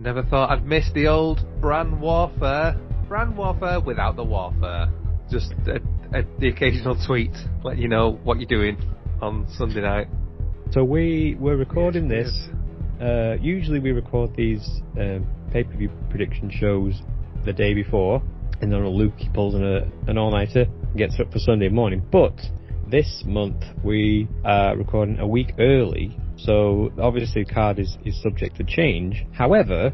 Never thought I'd miss the old brand warfare. Brand warfare without the warfare. Just the occasional tweet, let you know what you're doing on Sunday night. So we're recording this. Usually we record these pay-per-view prediction shows the day before, and then Luke pulls an all-nighter and gets up for Sunday morning. But this month we are recording a week early, so obviously the card is subject to change. However,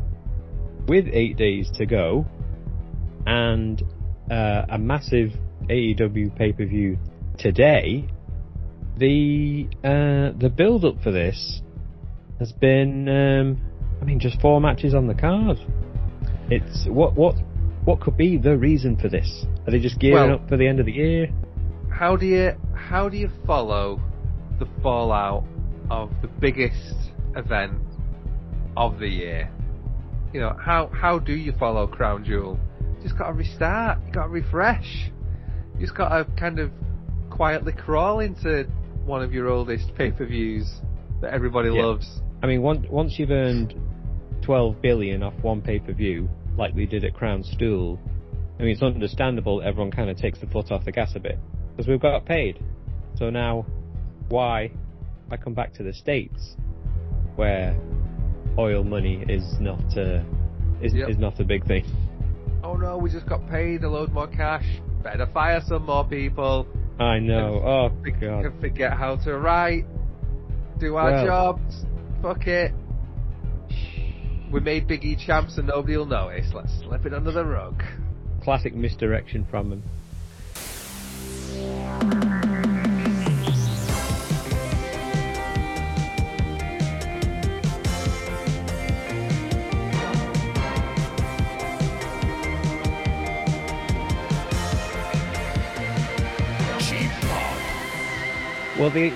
with 8 days to go and a massive AEW pay-per-view today, the build-up for this has been just four matches on the card. It's what could be the reason for this? Are they just gearing up for the end of the year? How do you follow the fallout of the biggest event of the year? You know, how do you follow Crown Jewel? You just got to restart. You got to refresh. You just got to kind of quietly crawl into one of your oldest pay-per-views that everybody loves. I mean, once you've earned 12 billion off one pay-per-view, like we did at Crown Jewel, I mean, it's understandable everyone kind of takes the foot off the gas a bit. Because we've got paid. So now, why I come back to the States, where oil money is not a big thing. Oh no, we just got paid a load more cash. Better fire some more people. I know. God. Can forget how to write. Do our jobs. Fuck it. We made Big E champs and nobody will notice. Let's slip it under the rug. Classic misdirection from them. Well, the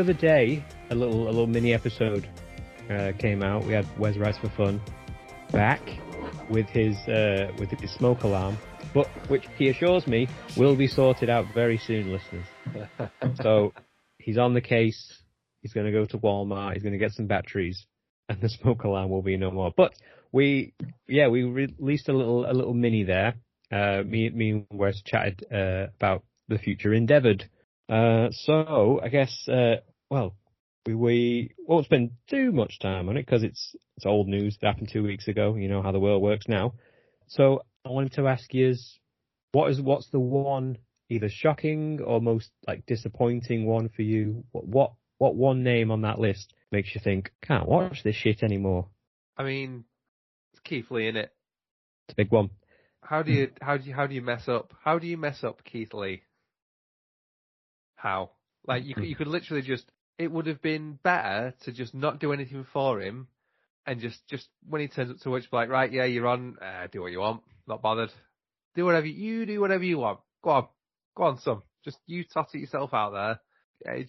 other day, a little mini episode came out. We had Wes Rice for Fun back with his smoke alarm, but which he assures me will be sorted out very soon, listeners. So he's on the case. He's going to go to Walmart. He's going to get some batteries, and the smoke alarm will be no more. But we released a little mini there. Me and Wes chatted about the future endeavoured. So I guess we won't spend too much time on it because it's old news. It happened 2 weeks ago. You know how the world works now. So I wanted to ask you what's the one either shocking or most disappointing one for you? What one name on that list makes you think can't watch this shit anymore? I mean, it's Keith Lee, innit? It's a big one. How do you mess up? How do you mess up Keith Lee? How? You could literally it would have been better to just not do anything for him and just when he turns up to work, you're on, do what you want, not bothered. Do whatever you want. Go on, son. Just you tot it yourself out there. Yeah,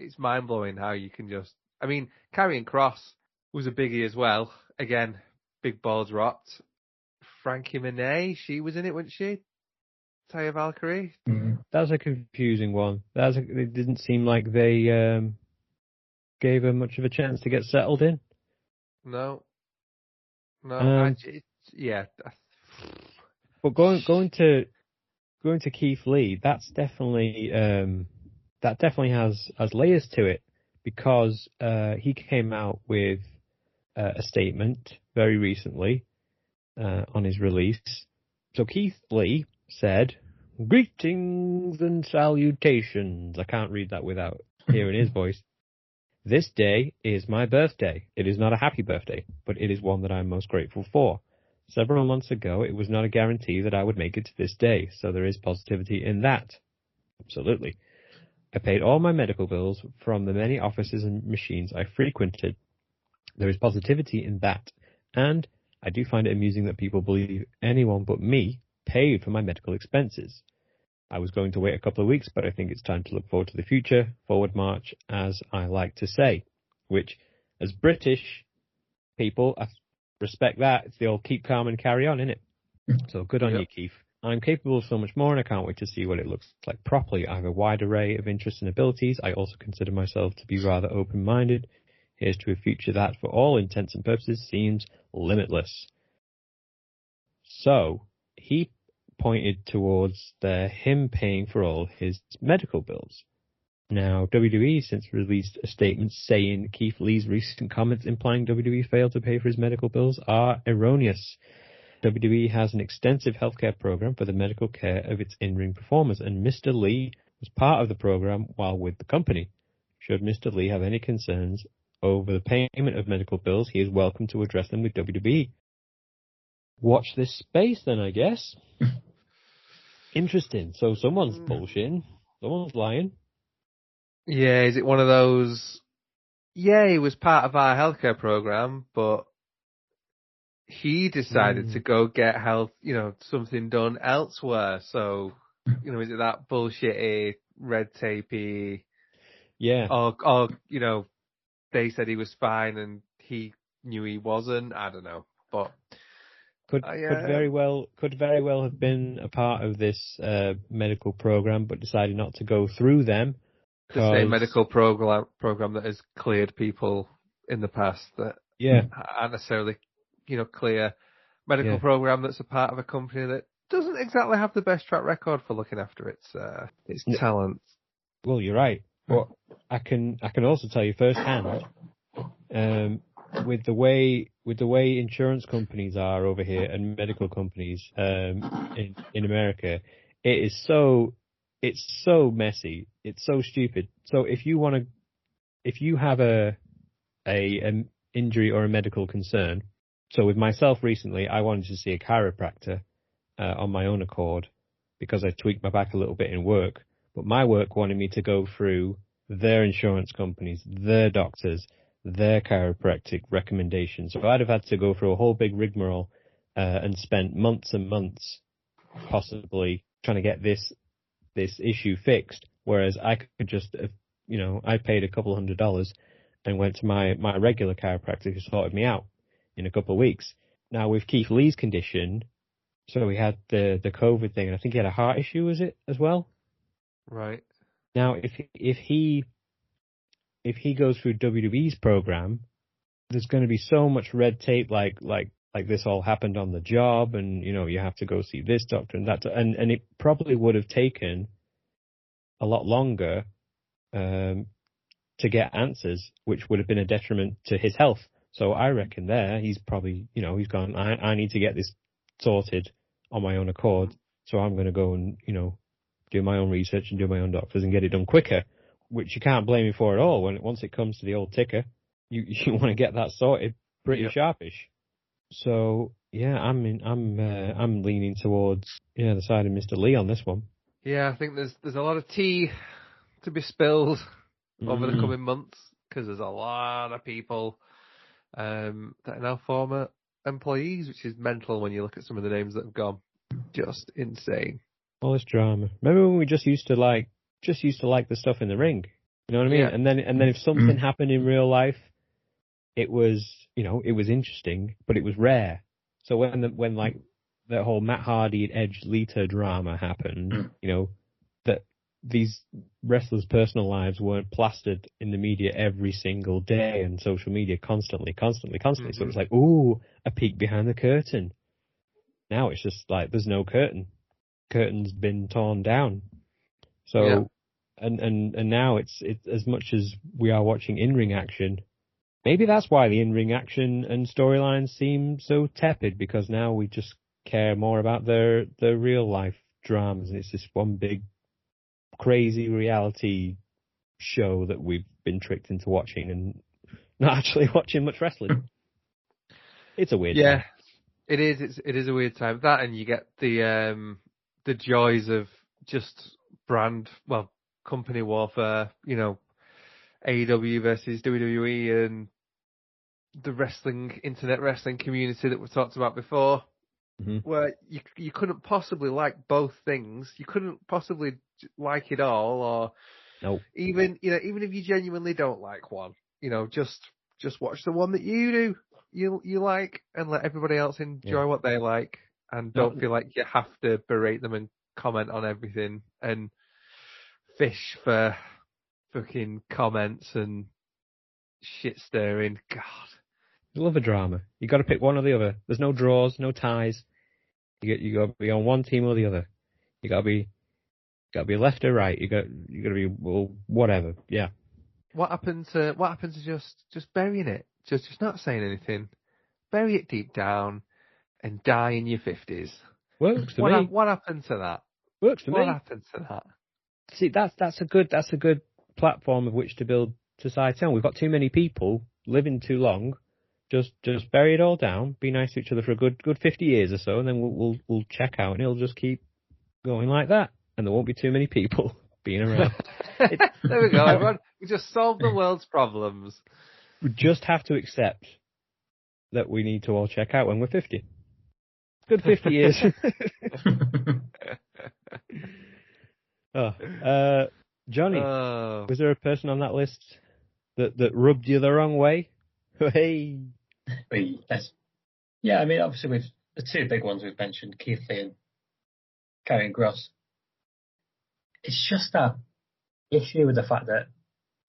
it's mind-blowing how you can just, I mean, Karrion Kross was a biggie as well. Again, big balls rocked. Frankie Monet, she was in it, wasn't she? Taya Valkyrie. Mm-hmm. That's a confusing one. It didn't seem like they gave her much of a chance to get settled in. No. But going to Keith Lee, that's definitely has layers to it because he came out with a statement very recently on his release. So Keith Lee said, "Greetings and salutations." I can't read that without hearing his voice. "This day is my birthday. It is not a happy birthday, but it is one that I'm most grateful for. Several months ago, it was not a guarantee that I would make it to this day, so there is positivity in that." Absolutely. "I paid all my medical bills from the many offices and machines I frequented. There is positivity in that, and I do find it amusing that people believe anyone but me paid for my medical expenses. I was going to wait a couple of weeks, but I think it's time to look forward to the future, forward march, as I like to say," which, as British people, I respect that. It's the old keep calm and carry on, innit? So good on you, Keith. "I'm capable of so much more, and I can't wait to see what it looks like properly. I have a wide array of interests and abilities. I also consider myself to be rather open-minded. is to a future that, for all intents and purposes, seems limitless. So, he pointed towards him paying for all his medical bills. Now, WWE since released a statement saying Keith Lee's recent comments implying WWE failed to pay for his medical bills are erroneous. WWE has an extensive healthcare program for the medical care of its in-ring performers, and Mr. Lee was part of the program while with the company. Should Mr. Lee have any concerns over the payment of medical bills, he is welcome to address them with WWE. Watch this space then, I guess. Interesting. So someone's bullshitting. Someone's lying. Yeah, is it one of those, yeah, he was part of our healthcare program, but he decided to go get health, you know, something done elsewhere. So, you know, is it that bullshitty, red tapey? Yeah. Or, you know, they said he was fine and he knew he wasn't. I don't know, but could very well have been a part of this medical program, but decided not to go through them. The same medical program that has cleared people in the past that aren't necessarily, you know, clear. Medical program that's a part of a company that doesn't exactly have the best track record for looking after its talent. Well, you're right. But I can also tell you firsthand, with the way insurance companies are over here and medical companies in America, it's so messy. It's so stupid. So if you have an injury or a medical concern, so with myself recently, I wanted to see a chiropractor on my own accord because I tweaked my back a little bit in work. But my work wanted me to go through their insurance companies, their doctors, their chiropractic recommendations. So I'd have had to go through a whole big rigmarole and spent months and months possibly trying to get this issue fixed, whereas I could just, you know, I paid $200 and went to my regular chiropractor who sorted me out in a couple of weeks. Now with Keith Lee's condition, so he had the COVID thing, and I think he had a heart issue, was it, as well? Right. Now if he goes through WWE's program, there's going to be so much red tape, like this all happened on the job, and you know you have to go see this doctor and that, and it probably would have taken a lot longer to get answers, which would have been a detriment to his health. So I reckon there he's probably, you know, he's gone, I need to get this sorted on my own accord, so I'm going to go and, you know, do my own research and do my own doctors and get it done quicker, which you can't blame him for at all. When once it comes to the old ticker, you want to get that sorted pretty sharpish. So yeah, I'm leaning towards the side of Mr. Lee on this one. Yeah, I think there's a lot of tea to be spilled over the coming months because there's a lot of people that are now former employees, which is mental when you look at some of the names that have gone. Just insane. All this drama. Remember when we just used to like the stuff in the ring? You know what I mean? Yeah. And then if something happened in real life, it was, you know, it was interesting, but it was rare. So when like the whole Matt Hardy and Edge Lita drama happened, you know, that these wrestlers' personal lives weren't plastered in the media every single day and social media constantly. So it was like, ooh, a peek behind the curtain. Now it's just like there's no curtain. Curtain's been torn down. So, and now it's as much as we are watching in-ring action. Maybe that's why the in-ring action and storylines seem so tepid, because now we just care more about their real life dramas, and it's this one big crazy reality show that we've been tricked into watching and not actually watching much wrestling. It's a weird time. It is. It is a weird time. That, and you get the joys of just company warfare. You know, AEW versus WWE and the wrestling, internet wrestling community that we talked about before, where you couldn't possibly like both things. You couldn't possibly like it all, or even if you genuinely don't like one, you know, just watch the one that you do. You like, and let everybody else enjoy what they like, and don't feel like you have to berate them and comment on everything and fish for fucking comments and shit stirring. God. I love a drama. You got to pick one or the other. There's no draws, no ties. You got to be on one team or the other. You got to be left or right. You got to be, well, whatever. Yeah. What happened to just burying it? Just not saying anything. Bury it deep down and die in your 50s. Works for me. What happened to that? Works for me. What happened to that? See, that's a good platform of which to build society on. We've got too many people living too long. Just bury it all down. Be nice to each other for a good 50 years or so, and then we'll check out, and it'll just keep going like that, and there won't be too many people being around. There we go, everyone. We just solved the world's problems. We just have to accept that we need to all check out when we're 50. Good 50 years. Johnny, was there a person on that list that rubbed you the wrong way? Hey. Yes. Yeah, I mean, obviously, the two big ones we've mentioned, Keith Lee and Karrion Kross. It's just that issue with the fact that,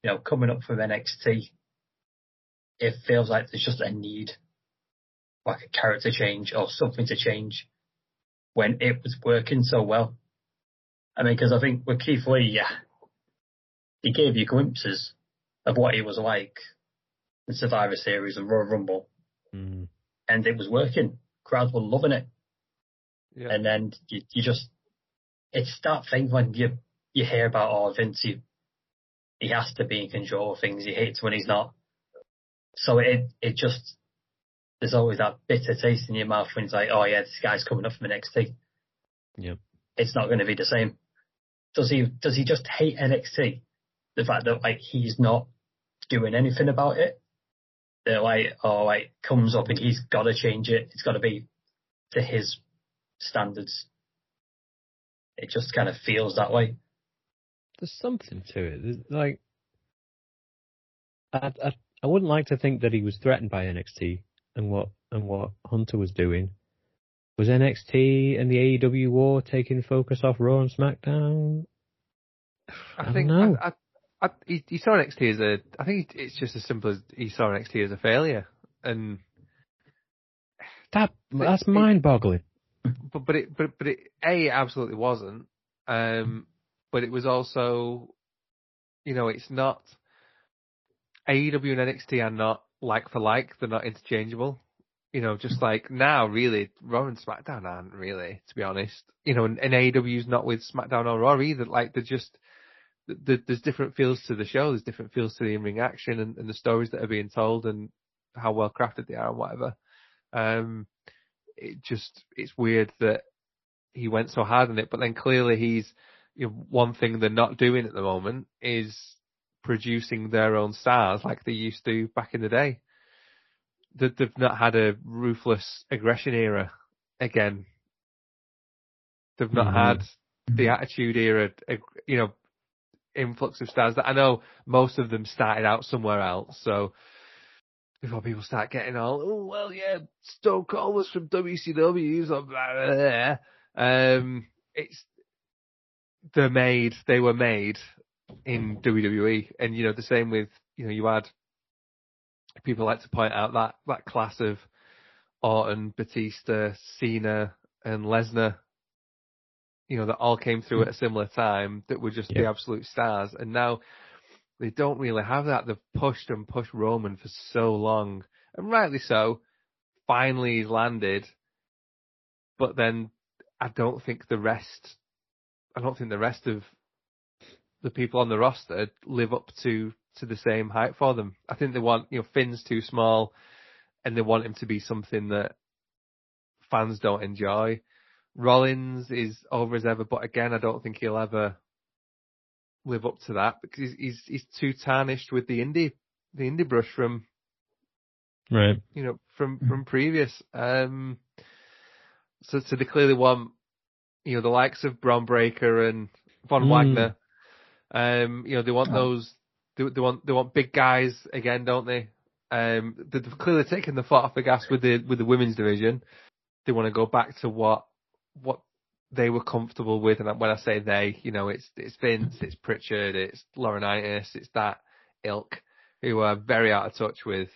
you know, coming up from NXT, it feels like there's just a need, like a character change or something to change when it was working so well. I mean, because I think with Keith Lee, yeah, he gave you glimpses of what he was like in Survivor Series and Royal Rumble. Mm. And it was working. Crowds were loving it. Yeah. And then you just, it's that thing when you hear about, oh, Vince, he has to be in control of things. He hates when he's not. So it just, there's always that bitter taste in your mouth when it's like, oh yeah, this guy's coming up from NXT. Yeah. It's not going to be the same. Does he just hate NXT? The fact that, like, he's not doing anything about it. They're like, oh, like, comes up and he's got to change it. It's got to be to his standards. It just kind of feels that way. There's something to it. There's, like, I wouldn't like to think that he was threatened by NXT and what Hunter was doing. Was NXT and the AEW war taking focus off Raw and SmackDown? I don't know. He saw NXT as a... I think it's just as simple as he saw NXT as a failure. And that's mind-boggling. But it absolutely wasn't. But it was also, you know, it's not... AEW and NXT are not like for like. They're not interchangeable. You know, just like now, really, Raw and SmackDown aren't really, to be honest. You know, and AEW's not with SmackDown or Raw either. Like, they're just... There's different feels to the show, there's different feels to the in-ring action and the stories that are being told and how well crafted they are and whatever. It's weird that he went so hard on it, but then clearly he's, you know, one thing they're not doing at the moment is producing their own stars like they used to back in the day. They've not had a ruthless aggression era again. They've not had the attitude era, you know, influx of stars that I know most of them started out somewhere else. So before people start getting all, oh well, yeah, Stone Cold was from WCW, so blah, blah, blah. They were made in WWE, and you know the same with, you know, you had people like to point out that class of Orton, Batista, Cena, and Lesnar. You know, that all came through at a similar time, that were just the absolute stars. And now they don't really have that. They've pushed and pushed Roman for so long, and rightly so. Finally he's landed. But then I don't think the rest of the people on the roster live up to the same height for them. I think they want, you know, Finn's too small, and they want him to be something that fans don't enjoy. Rollins is over as ever, but again, I don't think he'll ever live up to that because he's too tarnished with the indie brush from, right? You know, from previous. So they clearly want, you know, the likes of Bron Breakker and Von Wagner. You know, they want those. They want big guys again, don't they? They've clearly taken the foot off the gas with the women's division. They want to go back to what they were comfortable with, and when I say they, you know, it's Vince, it's Pritchard, it's Laurinaitis, it's that ilk. who are very out of touch with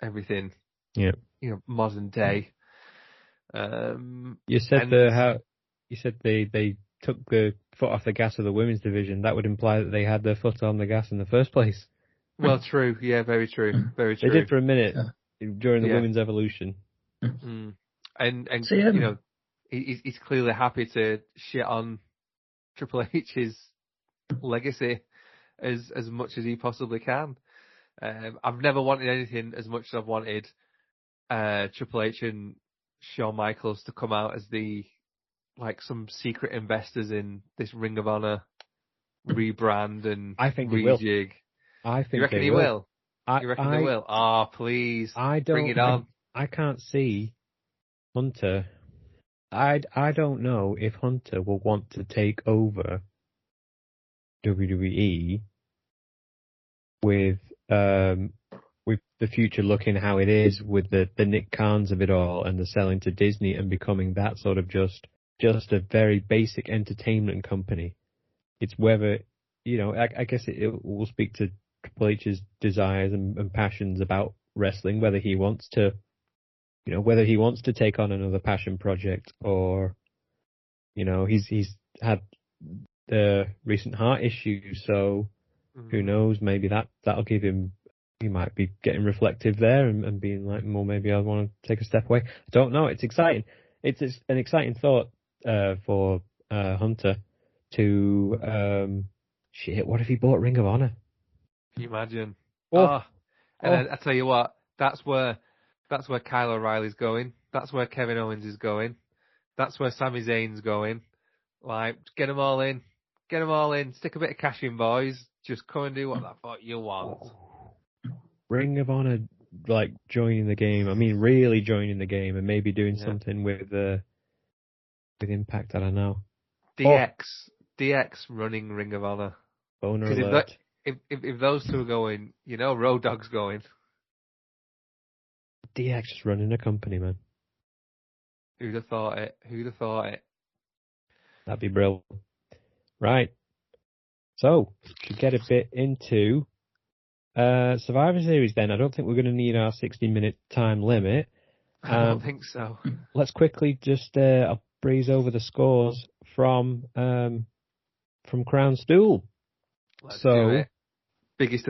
everything. Yeah. You know, modern day. You said they took the foot off the gas of the women's division. That would imply that they had their foot on the gas in the first place. Well, true. Yeah, very true. Very true. They did for a minute during the women's evolution. Mm. And so, you know, he's clearly happy to shit on Triple H's legacy as much as he possibly can. I've never wanted anything as much as I've wanted Triple H and Shawn Michaels to come out as the like some secret investors in this Ring of Honor rebrand and I think rejig. You reckon he will? You reckon they will? Ah, oh, please. Bring it on. I can't see Hunter. I don't know if Hunter will want to take over WWE with the future looking how it is, with the Nick Khan's of it all and the selling to Disney and becoming that sort of just a very basic entertainment company. It's whether, you know, I guess it will speak to Triple H's desires and passions about wrestling, whether he wants to, you know, whether he wants to take on another passion project or, you know, he's had the recent heart issue, so who knows, maybe that'll give him, he might be getting reflective there and being like, well, maybe I want to take a step away. I don't know. It's exciting. It's an exciting thought for Hunter to, what if he bought Ring of Honor? Can you imagine? And I tell you what, that's where Kyle O'Reilly's going. That's where Kevin Owens is going. That's where Sami Zayn's going. Like, get them all in. Get them all in. Stick a bit of cash in, boys. Just come and do what the fuck you want. Ring of Honor, like, joining the game. I mean, really joining the game and maybe doing something with Impact, I don't know. DX running Ring of Honor. Boner alert. If those two are going, you know, Road Dogg's going. DX is running a company, man. Who'd have thought it? That'd be brilliant. Right. So, to get a bit into Survivor Series then, I don't think we're going to need our 60-minute time limit. I don't think so. Let's quickly just I'll breeze over the scores from Crown's Jewel. Let's do it. The biggest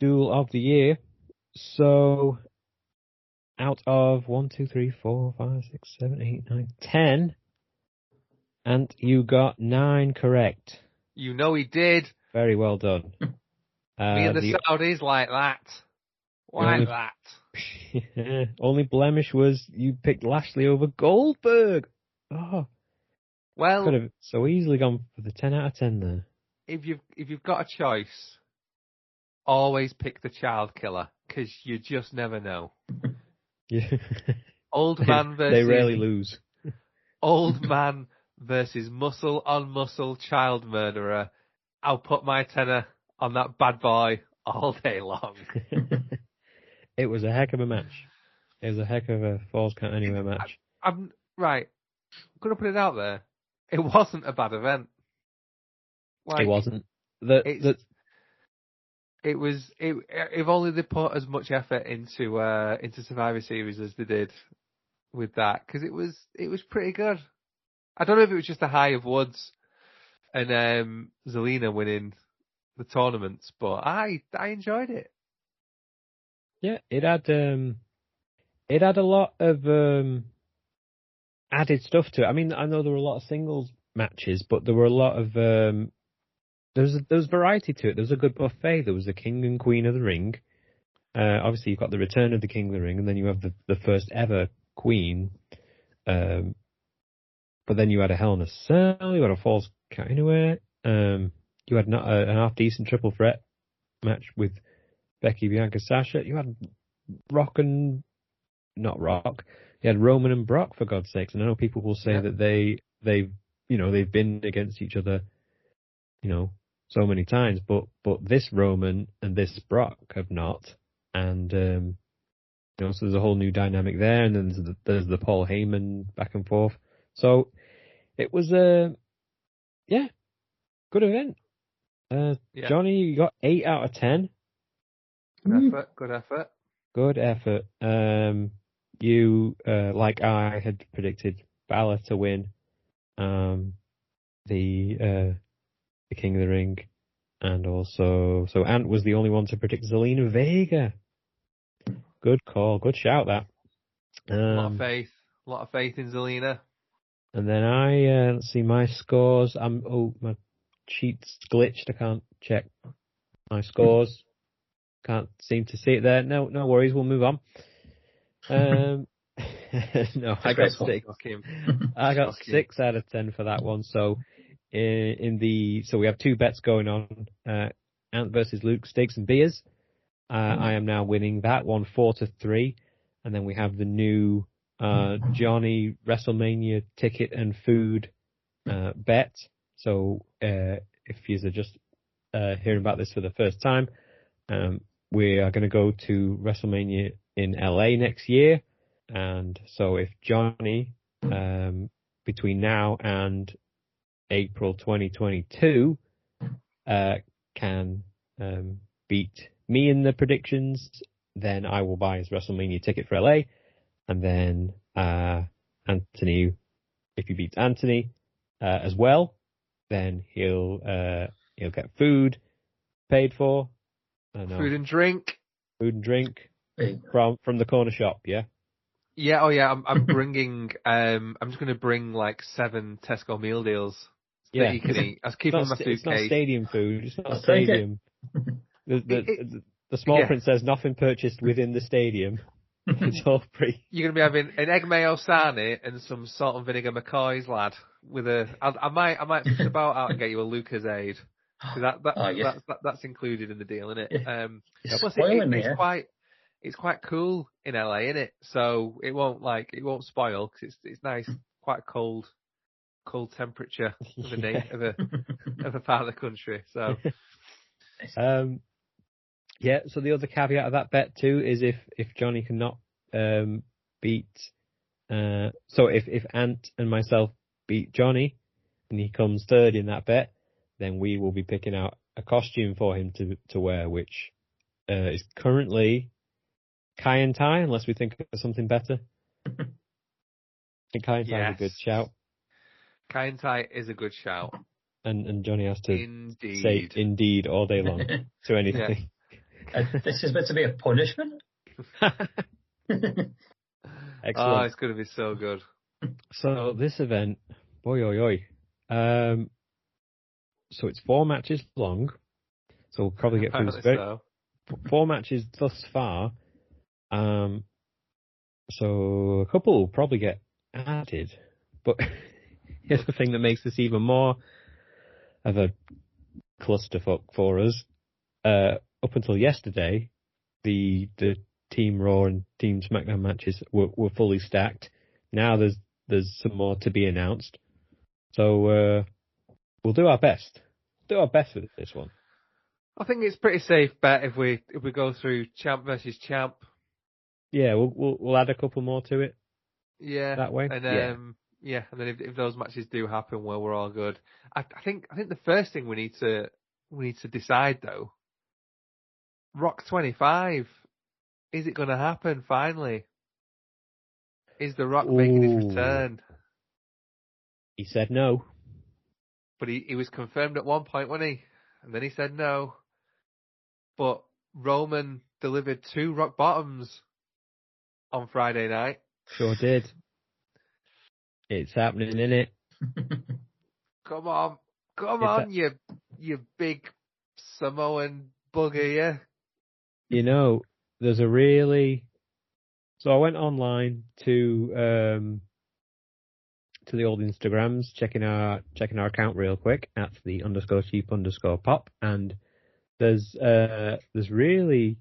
jewel of the year. So, out of 1, 2, 3, 4, 5, 6, 7, 8, 9, 10. And you got 9 correct. You know he did. Very well done. Me and the Saudis like that. Yeah, only blemish was you picked Lashley over Goldberg. Oh, well, could have so easily gone for the 10 out of 10 there. If you've got a choice, always pick the child killer, because you just never know. Yeah. Old man versus... They rarely lose. Old man versus muscle on muscle child murderer. I'll put my tenner on that bad boy all day long. It was a heck of a match. It was a heck of a Falls Count Anywhere match. I'm going to put it out there. It wasn't a bad event. Like, it wasn't. It was. If only they put as much effort into Survivor Series as they did with that, because it was pretty good. I don't know if it was just the high of Woods and Zelina winning the tournaments, but I enjoyed it. Yeah, it had a lot of added stuff to it. I mean, I know there were a lot of singles matches, but there were a lot of there was variety to it. There was a good buffet. There was the King and Queen of the Ring. Obviously, you've got the return of the King of the Ring, and then you have the first ever Queen. But then you had a Hell in a Cell. You had a Falls Count Anywhere. You had an half decent triple threat match with Becky, Bianca, Sasha. You had You had Roman and Brock, for God's sakes. And I know people will say that they've been against each other, you know, so many times, but this Roman and this Brock have not. And, you know, so there's a whole new dynamic there. And then there's the Paul Heyman back and forth. So it was, good event. Yeah. Johnny, you got 8 out of 10. Good effort. You, like I had predicted, Balor to win the King of the Ring, and also so Ant was the only one to predict Zelina Vega. Good call, good shout that. A lot of faith in Zelina. And then I let's see my scores. My sheet's glitched. I can't check my scores. Can't seem to see it there. No worries. We'll move on. No, I got 6. I got 6 out of 10 for that one. So so we have 2 bets going on. Ant versus Luke, steaks and beers. I am now winning that one 4-3, and then we have the new Johnny WrestleMania ticket and food bet. So if you are just hearing about this for the first time, we are going to go to WrestleMania in LA next year, and so if Johnny between now and April 2022 can beat me in the predictions, then I will buy his WrestleMania ticket for LA, and then Anthony, if he beats Anthony as well, then he'll get food paid for. Food and drink from the corner shop, yeah? Yeah, oh yeah, I'm bringing, I'm just going to bring like 7 Tesco meal deals that you can eat. I was keeping my suitcase. It's not stadium food, it's not stadium. The small print says nothing purchased within the stadium. It's all free. You're going to be having an egg mayo sarnie and some salt and vinegar McCoy's, lad. With a, I might put the boat out and get you a Lucas Aid. That's included in the deal, isn't it? Yeah. It's quite cool in LA, isn't it? So it won't spoil because it's nice, quite cold temperature of a day, of a part of the country. So, yeah. So the other caveat of that bet too is if Johnny cannot beat, so if Ant and myself beat Johnny and he comes third in that bet, then we will be picking out a costume for him to wear, which is currently Kai and Tai, unless we think of something better. I think Kai and Tai is a good shout. Kai and Tai is a good shout. And Johnny has to say indeed all day long to anything. Yeah. This is meant to be a punishment? Excellent. Oh, it's going to be so good. So this event, so it's 4 matches long, so we'll probably get through this. 4 matches thus far. So a couple will probably get added, but here's the thing that makes this even more of a clusterfuck for us. Up until yesterday, the Team Raw and Team SmackDown matches were fully stacked. Now there's some more to be announced. So we'll do our best. Do our best with this one. I think it's pretty safe bet if we go through champ versus champ. Yeah, we'll add a couple more to it. Yeah, that way. And and then if those matches do happen, well, we're all good. I think the first thing we need to decide though. Rock 25, is it going to happen finally? Is The Rock making his return? He said no. But he was confirmed at one point, wasn't he? And then he said no. But Roman delivered 2 rock bottoms on Friday night. Sure did. It's happening, isn't it? Come on, you big Samoan bugger, yeah? You know, there's a really... So I went online to the old Instagrams, checking our account real quick at @the_sheep_pop, and there's a really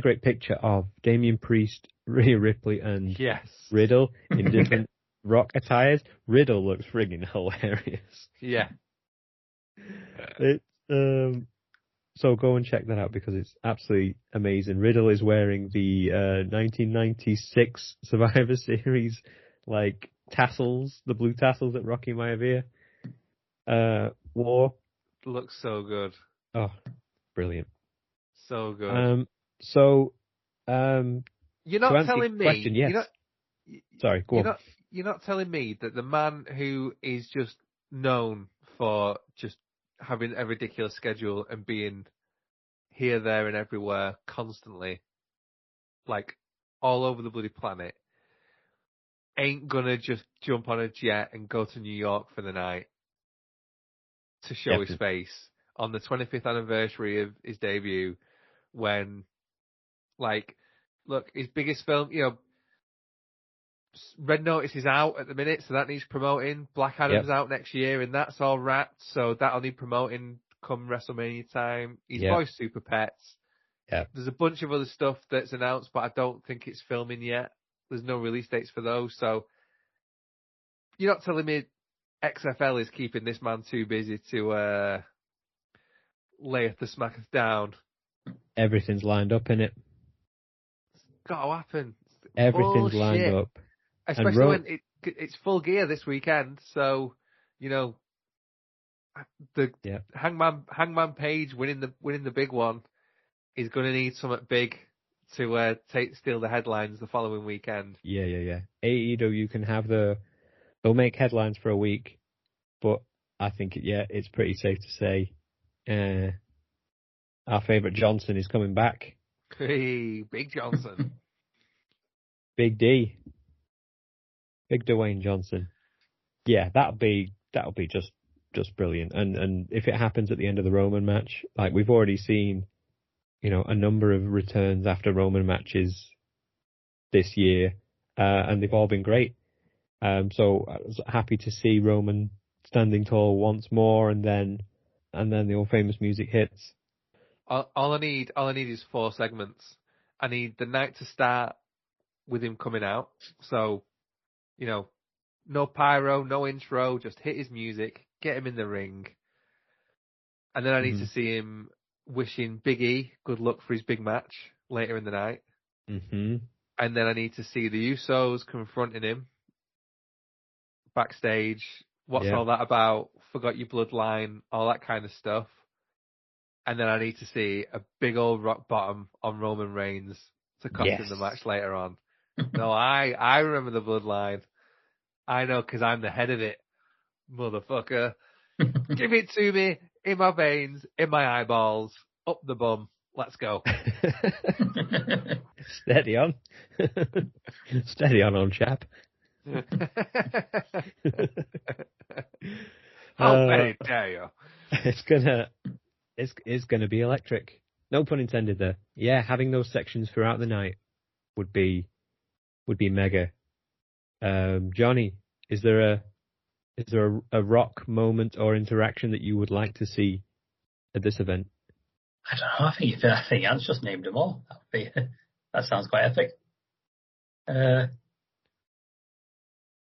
great picture of Damien Priest, Rhea Ripley, and Riddle in different rock attires. Riddle looks friggin' hilarious. Yeah. It's so go and check that out because it's absolutely amazing. Riddle is wearing the 1996 Survivor Series tassels, the blue tassels that Rocky Maivia wore, looks so good. Oh, brilliant. So good. You're not telling me. Question, yes. Sorry, go on. You're not telling me that the man who is just known for just having a ridiculous schedule and being here, there, and everywhere constantly, like all over the bloody planet, ain't gonna just jump on a jet and go to New York for the night to show his face on the 25th anniversary of his debut, when, like, look, his biggest film, you know, Red Notice is out at the minute, so that needs promoting. Black Adam's out next year, and that's all wrapped, so that'll need promoting come WrestleMania time. He's voiced Super Pets. Yeah. There's a bunch of other stuff that's announced, but I don't think it's filming yet. There's no release dates for those, so you're not telling me XFL is keeping this man too busy to layeth the smacketh down. Everything's lined up, innit? It's got to happen. Everything's bullshit. Lined up. Especially when it's Full Gear this weekend, so, you know, the Hangman Page winning the big one is going to need something big to steal the headlines the following weekend. Yeah. AEW can have they'll make headlines for a week, but I think, it's pretty safe to say our favourite Johnson is coming back. Hey, Big Johnson. Big D. Big Dwayne Johnson. Yeah, that'll be just brilliant. And if it happens at the end of the Roman match, like we've already seen, you know, a number of returns after Roman matches this year, and they've all been great. So I was happy to see Roman standing tall once more, and then the old famous music hits. All I need is 4 segments. I need the night to start with him coming out. So, you know, no pyro, no intro, just hit his music, get him in the ring. And then I need to see him wishing Big E good luck for his big match later in the night. Mm-hmm. And then I need to see the Usos confronting him backstage. What's all that about? Forgot your bloodline, all that kind of stuff. And then I need to see a big old rock bottom on Roman Reigns to cost him the match later on. No, I remember the bloodline. I know because I'm the head of it, motherfucker. Give it to me, in my veins, in my eyeballs, up the bum. Let's go. Steady on. Steady on, old chap. How many dare you? It's gonna be electric. No pun intended there. Yeah, having those sections throughout the night would be mega. Johnny, is there a Rock moment or interaction that you would like to see at this event? I don't know. I think Ant's just named them all. That sounds quite epic.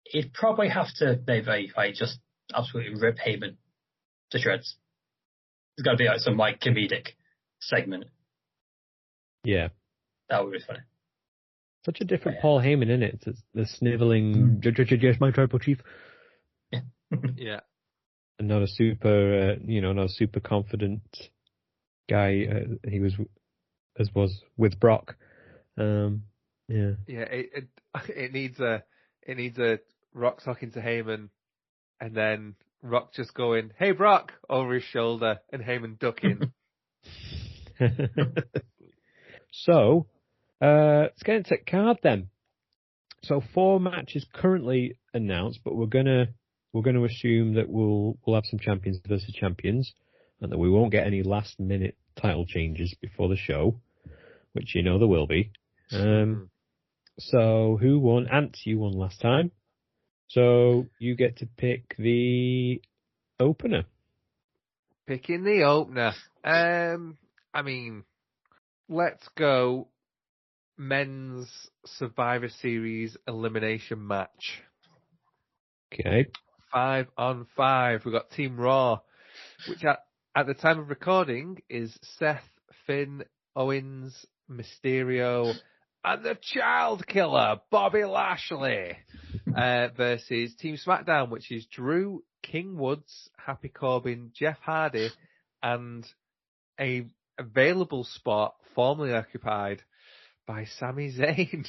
He'd probably have to maybe just absolutely rip Heyman to shreds. There's got to be like some like comedic segment. Yeah, that would be funny. Such a different Paul Heyman, isn't it? It's the snivelling, yes, my tribal chief. Yeah. And not a super, not a super confident guy. He was with Brock. Yeah. Yeah. It needs a Rock talking to Heyman, and then Rock just going, "Hey Brock," over his shoulder, and Heyman ducking. So, let's get into card then. So 4 matches currently announced, but we're gonna assume that we'll have some champions versus champions, and that we won't get any last minute title changes before the show, which you know there will be. So who won? Ant, you won last time, so you get to pick the opener. Picking the opener. Let's go men's Survivor Series elimination match. Okay. 5-on-5. We've got Team Raw, which at the time of recording is Seth, Finn, Owens, Mysterio, and the Child Killer, Bobby Lashley, versus Team SmackDown, which is Drew, King Woods, Happy Corbin, Jeff Hardy, and a available spot formerly occupied by Sami Zayn,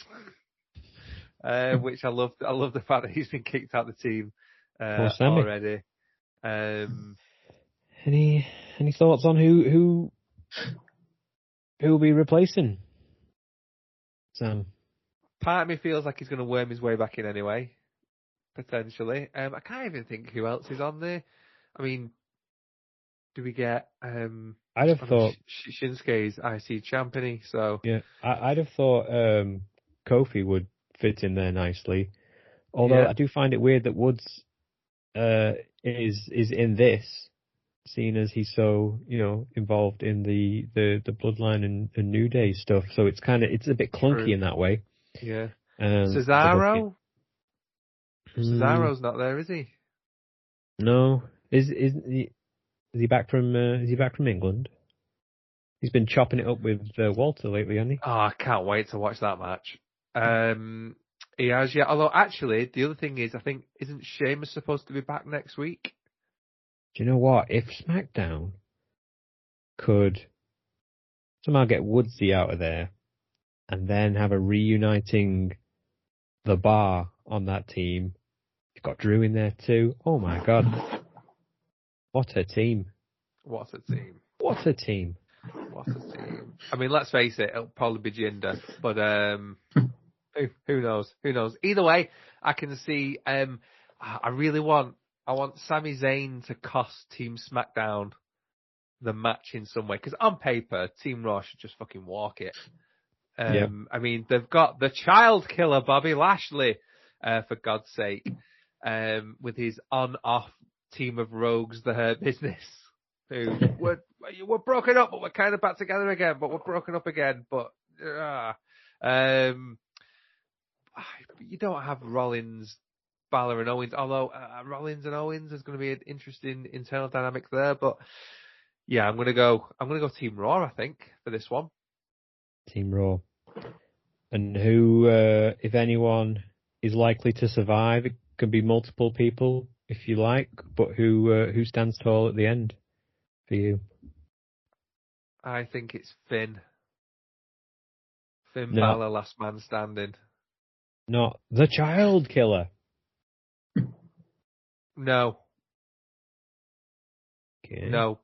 which I love. I love the fact that he's been kicked out of the team already. Any thoughts on who will be replacing Sam? Part of me feels like he's going to worm his way back in anyway, potentially. I can't even think who else is on there. I mean, do we get? I'd have thought Shinsuke's IC champion, so yeah, I'd have thought Kofi would fit in there nicely. Although yeah. I do find it weird that Woods is in this, seeing as he's so involved in the Bloodline and New Day stuff. So it's a bit clunky in that way. Yeah. Cesaro? Cesaro's not there, is he? No. Is he back from England? He's been chopping it up with Walter lately, hasn't he? Oh, I can't wait to watch that match. He has, yeah. Although actually, the other thing is, I think isn't Sheamus supposed to be back next week? Do you know what? If SmackDown could somehow get Woodsy out of there, and then have a reuniting the Bar on that team. You've got Drew in there too. Oh my God. What a team. What a team. What a team. What a team. I mean, let's face it, it'll probably be Jinder, but who knows? Who knows? Either way, I can see, I want Sami Zayn to cost Team SmackDown the match in some way, because on paper, Team Raw should just fucking walk it. Yep. I mean, they've got the child killer Bobby Lashley, for God's sake, with his on-off team of rogues, the Hurt Business, who were broken up, but we're kind of back together again. But we're broken up again. But you don't have Rollins, Balor, and Owens. Although Rollins and Owens is going to be an interesting internal dynamic there. But yeah, I'm going to go Team Raw, I think, for this one. Team Raw. And who, if anyone, is likely to survive? It can be multiple people, if you like, but who stands tall at the end for you? I think it's Finn. Finn Balor, last man standing. Not the child killer. No. Okay. No.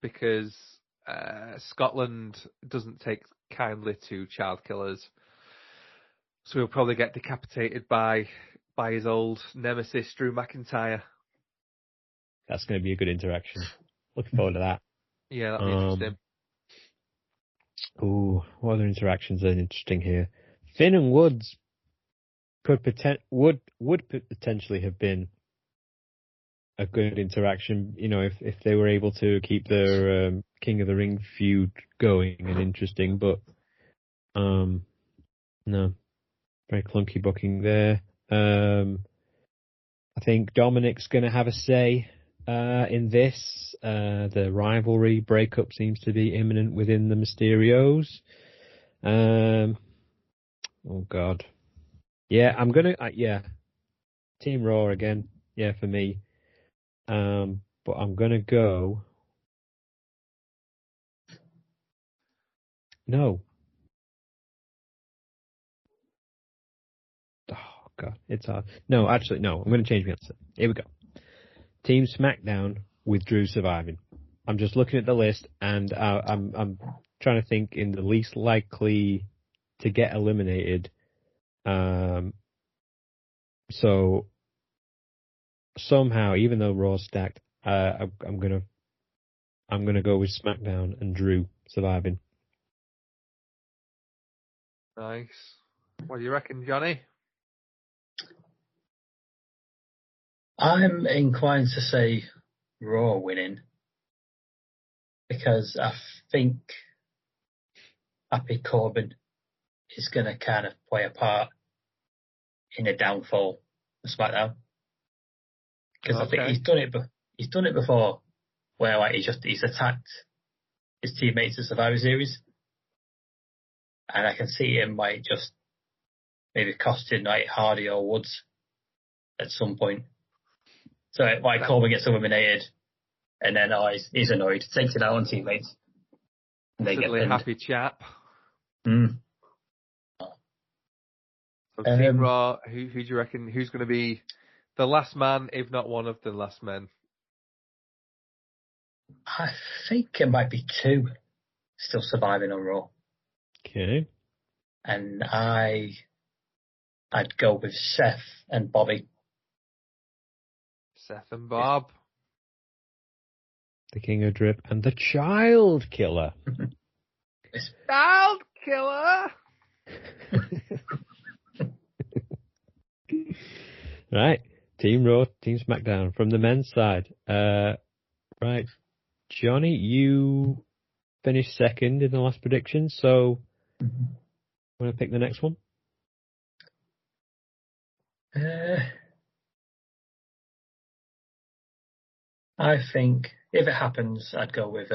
Because... Scotland doesn't take kindly to child killers, so he'll probably get decapitated by his old nemesis Drew McIntyre. That's going to be a good interaction. Looking forward to that. Yeah, that'll be interesting. Ooh, what other interactions are interesting here? Finn and Woods would potentially have been a good interaction, if they were able to keep their King of the Ring feud going and interesting, but no, very clunky booking there. I think Dominic's going to have a say in this. The rivalry breakup seems to be imminent within the Mysterios. Oh God, yeah, I'm gonna Team Raw again, yeah, for me. But I'm gonna go. No. Oh God, it's hard. No, actually, no. I'm gonna change my answer. Here we go. Team SmackDown with Drew surviving. I'm just looking at the list, and I'm trying to think in the least likely to get eliminated. So. Somehow, even though Raw's stacked, I'm gonna go with SmackDown and Drew surviving. Nice. What do you reckon, Johnny? I'm inclined to say Raw winning, because I think Happy Corbin is gonna kind of play a part in the downfall of SmackDown. Because I think he's done it before, where he's attacked his teammates at Survivor Series, and I can see him just maybe costing Hardy or Woods at some point So like Corbin gets eliminated, and then he's annoyed, takes it out on teammates. And they get pinned. Happy chap. Mm. So Team Raw, who do you reckon, who's going to be the last man, if not one of the last men? I think it might be two still surviving on Raw. Okay. And I'd go with Seth and Bobby. Seth and Bob. The King of Drip and the Child Killer. Child Killer! Right, Team Raw, Team SmackDown. From the men's side, right, Johnny, you finished second in the last prediction, so want to pick the next one? I think if it happens, I'd go with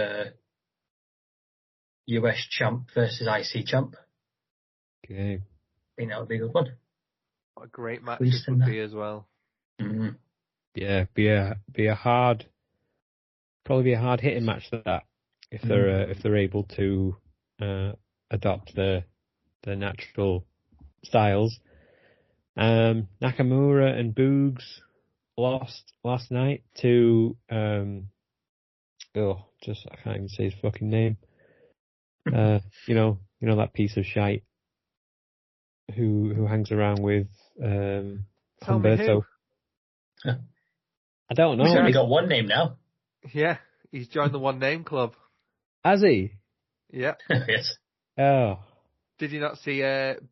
US champ versus IC champ. Okay, I think that would be a good one. What a great match this would be as well. Mm-hmm. Yeah, be a hard hitting match that if they're able to adopt their natural styles. Nakamura and Boogs lost last night to I can't even say his fucking name. You know that piece of shite who hangs around with Humberto. I don't know. He's only got one name now. Yeah, he's joined the one name club. Has he? Yeah. Yes. Oh. Did you not see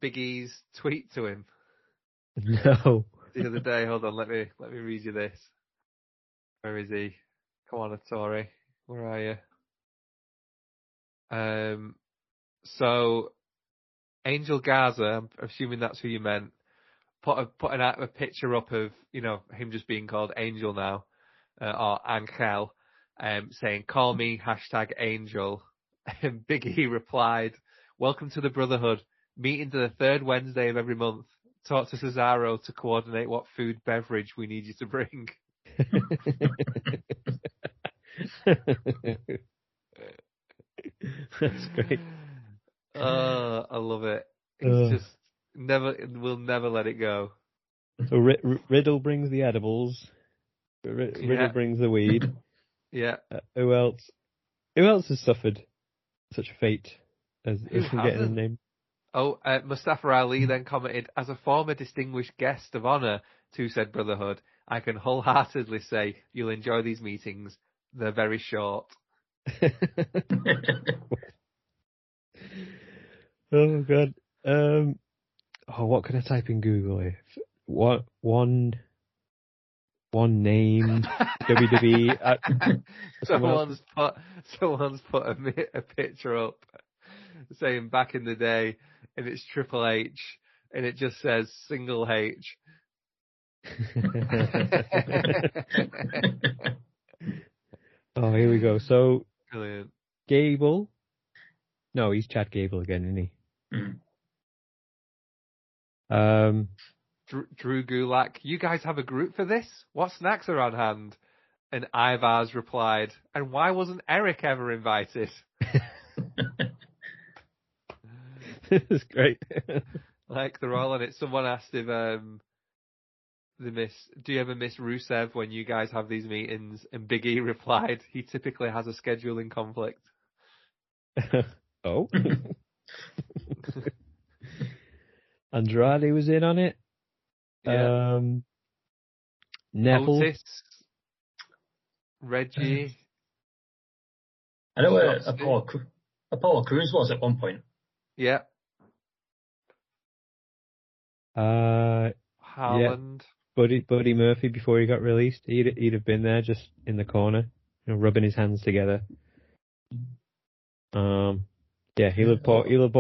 Big E's tweet to him? No. The other day, hold on, let me read you this. Where is he? Come on, Atori. Where are you? So Angel Garza, I'm assuming that's who you meant, put a picture up of, you know, him just being called Angel now, or Angel, saying, call me, #Angel. And Big E replied, welcome to the Brotherhood, meeting to the third Wednesday of every month. Talk to Cesaro to coordinate what food beverage we need you to bring. That's great. Oh, I love it. It's just we'll never let it go. So Riddle brings the edibles. Riddle brings the weed. Yeah. Who else? Who else has suffered such a fate as if we get his name? Oh, Mustafa Ali then commented, as a former distinguished guest of honour to said Brotherhood, I can wholeheartedly say you'll enjoy these meetings. They're very short. Oh, God. What can I type in Google here? What, one name, WWE. Someone's put a picture up saying back in the day, and it's Triple H, and it just says single H. Oh, here we go. So, brilliant. Gable. No, he's Chad Gable again, isn't he? Drew Gulak, you guys have a group for this? What snacks are on hand? And Ivars replied, and why wasn't Eric ever invited? This is great. Like, they're all on it. Someone asked if do you ever miss Rusev when you guys have these meetings? And Big E replied, he typically has a scheduling conflict. Oh. Andrade was in on it. Yeah. Neville. Otis, Reggie. I know where Apollo Crews was at one point. Yeah. Haaland. Yeah. Buddy Murphy, before he got released, he'd have been there just in the corner, you know, rubbing his hands together. Yeah, he'll have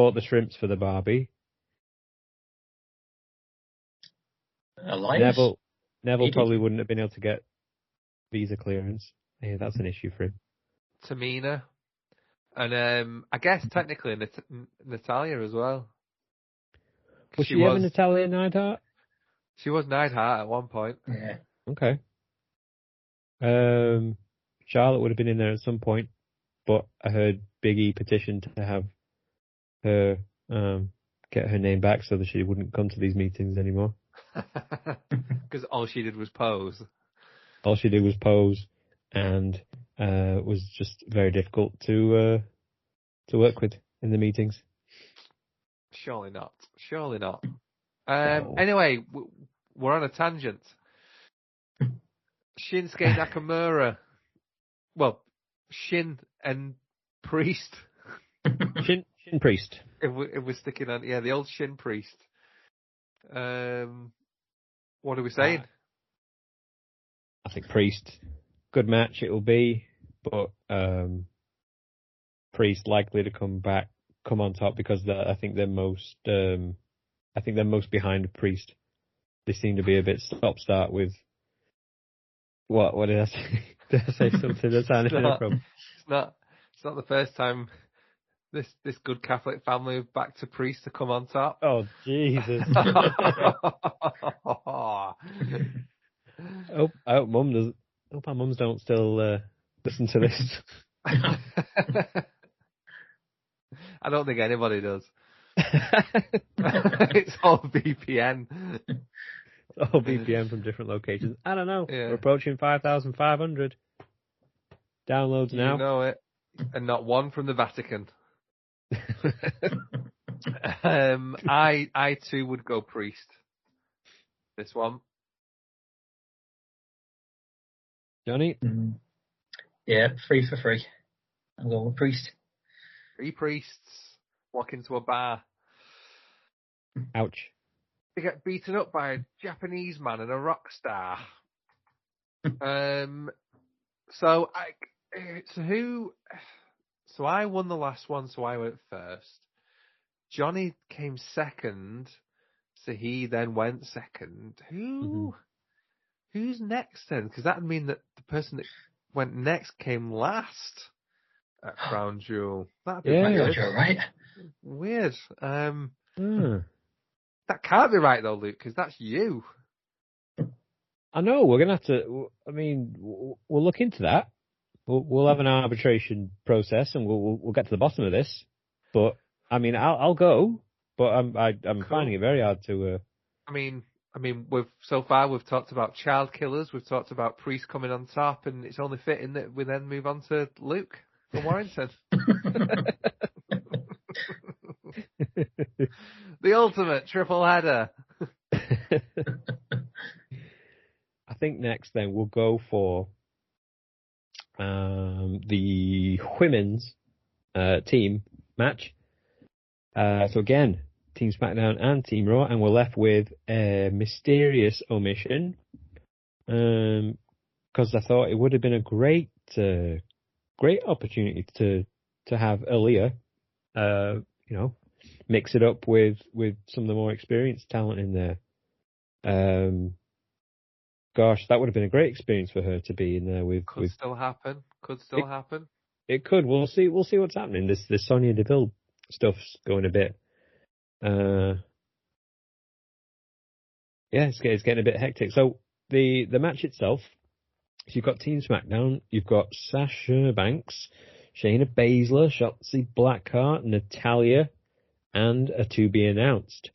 bought the shrimps for the Barbie. Elias? Neville probably wouldn't have been able to get visa clearance. Yeah, that's an issue for him. Tamina. And I guess technically Natalya as well. Was she ever Natalya Neidhart? She was Neidhart at one point. Yeah. Okay. Charlotte would have been in there at some point, but I heard Big E petitioned to have her get her name back so that she wouldn't come to these meetings anymore. Because all she did was pose. All she did was pose, and was just very difficult to work with in the meetings. Surely not. Surely not. No. Anyway, we're on a tangent. Shinsuke Nakamura. Well, Shin and Priest. Shin Priest. If we're sticking on, yeah, the old Shin Priest. What are we saying? I think Priest. Good match it will be, but Priest likely to come on top because I think they're most behind Priest. They seem to be a bit stop-start with. What did I say? Did I say something that sounded inappropriate? It's not the first time this good Catholic family back to Priest to come on top. Oh Jesus! I hope our mums don't still listen to this. I don't think anybody does. It's all VPN. It's all VPN from different locations. I don't know. Yeah. We're approaching 5,500 downloads now. You know it. And not one from the Vatican. I too would go Priest. This one. Johnny? Yeah, 3 for 3. I'm going with Priest. 3 priests walk into a bar. Ouch. They get beaten up by a Japanese man and a rock star. So I won the last one, so I went first. Johnny came second, so he then went second. Who's next then? Because that would mean that the person that went next came last at Crown Jewel. That'd be weird. You're right. Weird. That can't be right though, Luke, because that's you. I know. We're gonna have to. I mean, we'll look into that. We'll have an arbitration process, and we'll get to the bottom of this. But I mean, I'll go. But I'm finding it very hard to. I mean, we've talked about child killers, we've talked about Priest coming on top, and it's only fitting that we then move on to Luke from Warrington. The ultimate triple header. I think next then we'll go for the women's team match. So again, Team SmackDown and Team Raw, and we're left with a mysterious omission because I thought it would have been a great opportunity to have Aaliyah, mix it up with some of the more experienced talent in there. Gosh, that would have been a great experience for her to be in there with. Could still happen. It could. We'll see what's happening. This Sonya Deville stuff's going a bit. It's getting a bit hectic. So the match itself, so you've got Team SmackDown, you've got Sasha Banks, Shayna Baszler, Shotzi Blackheart, Natalya, and a to be announced.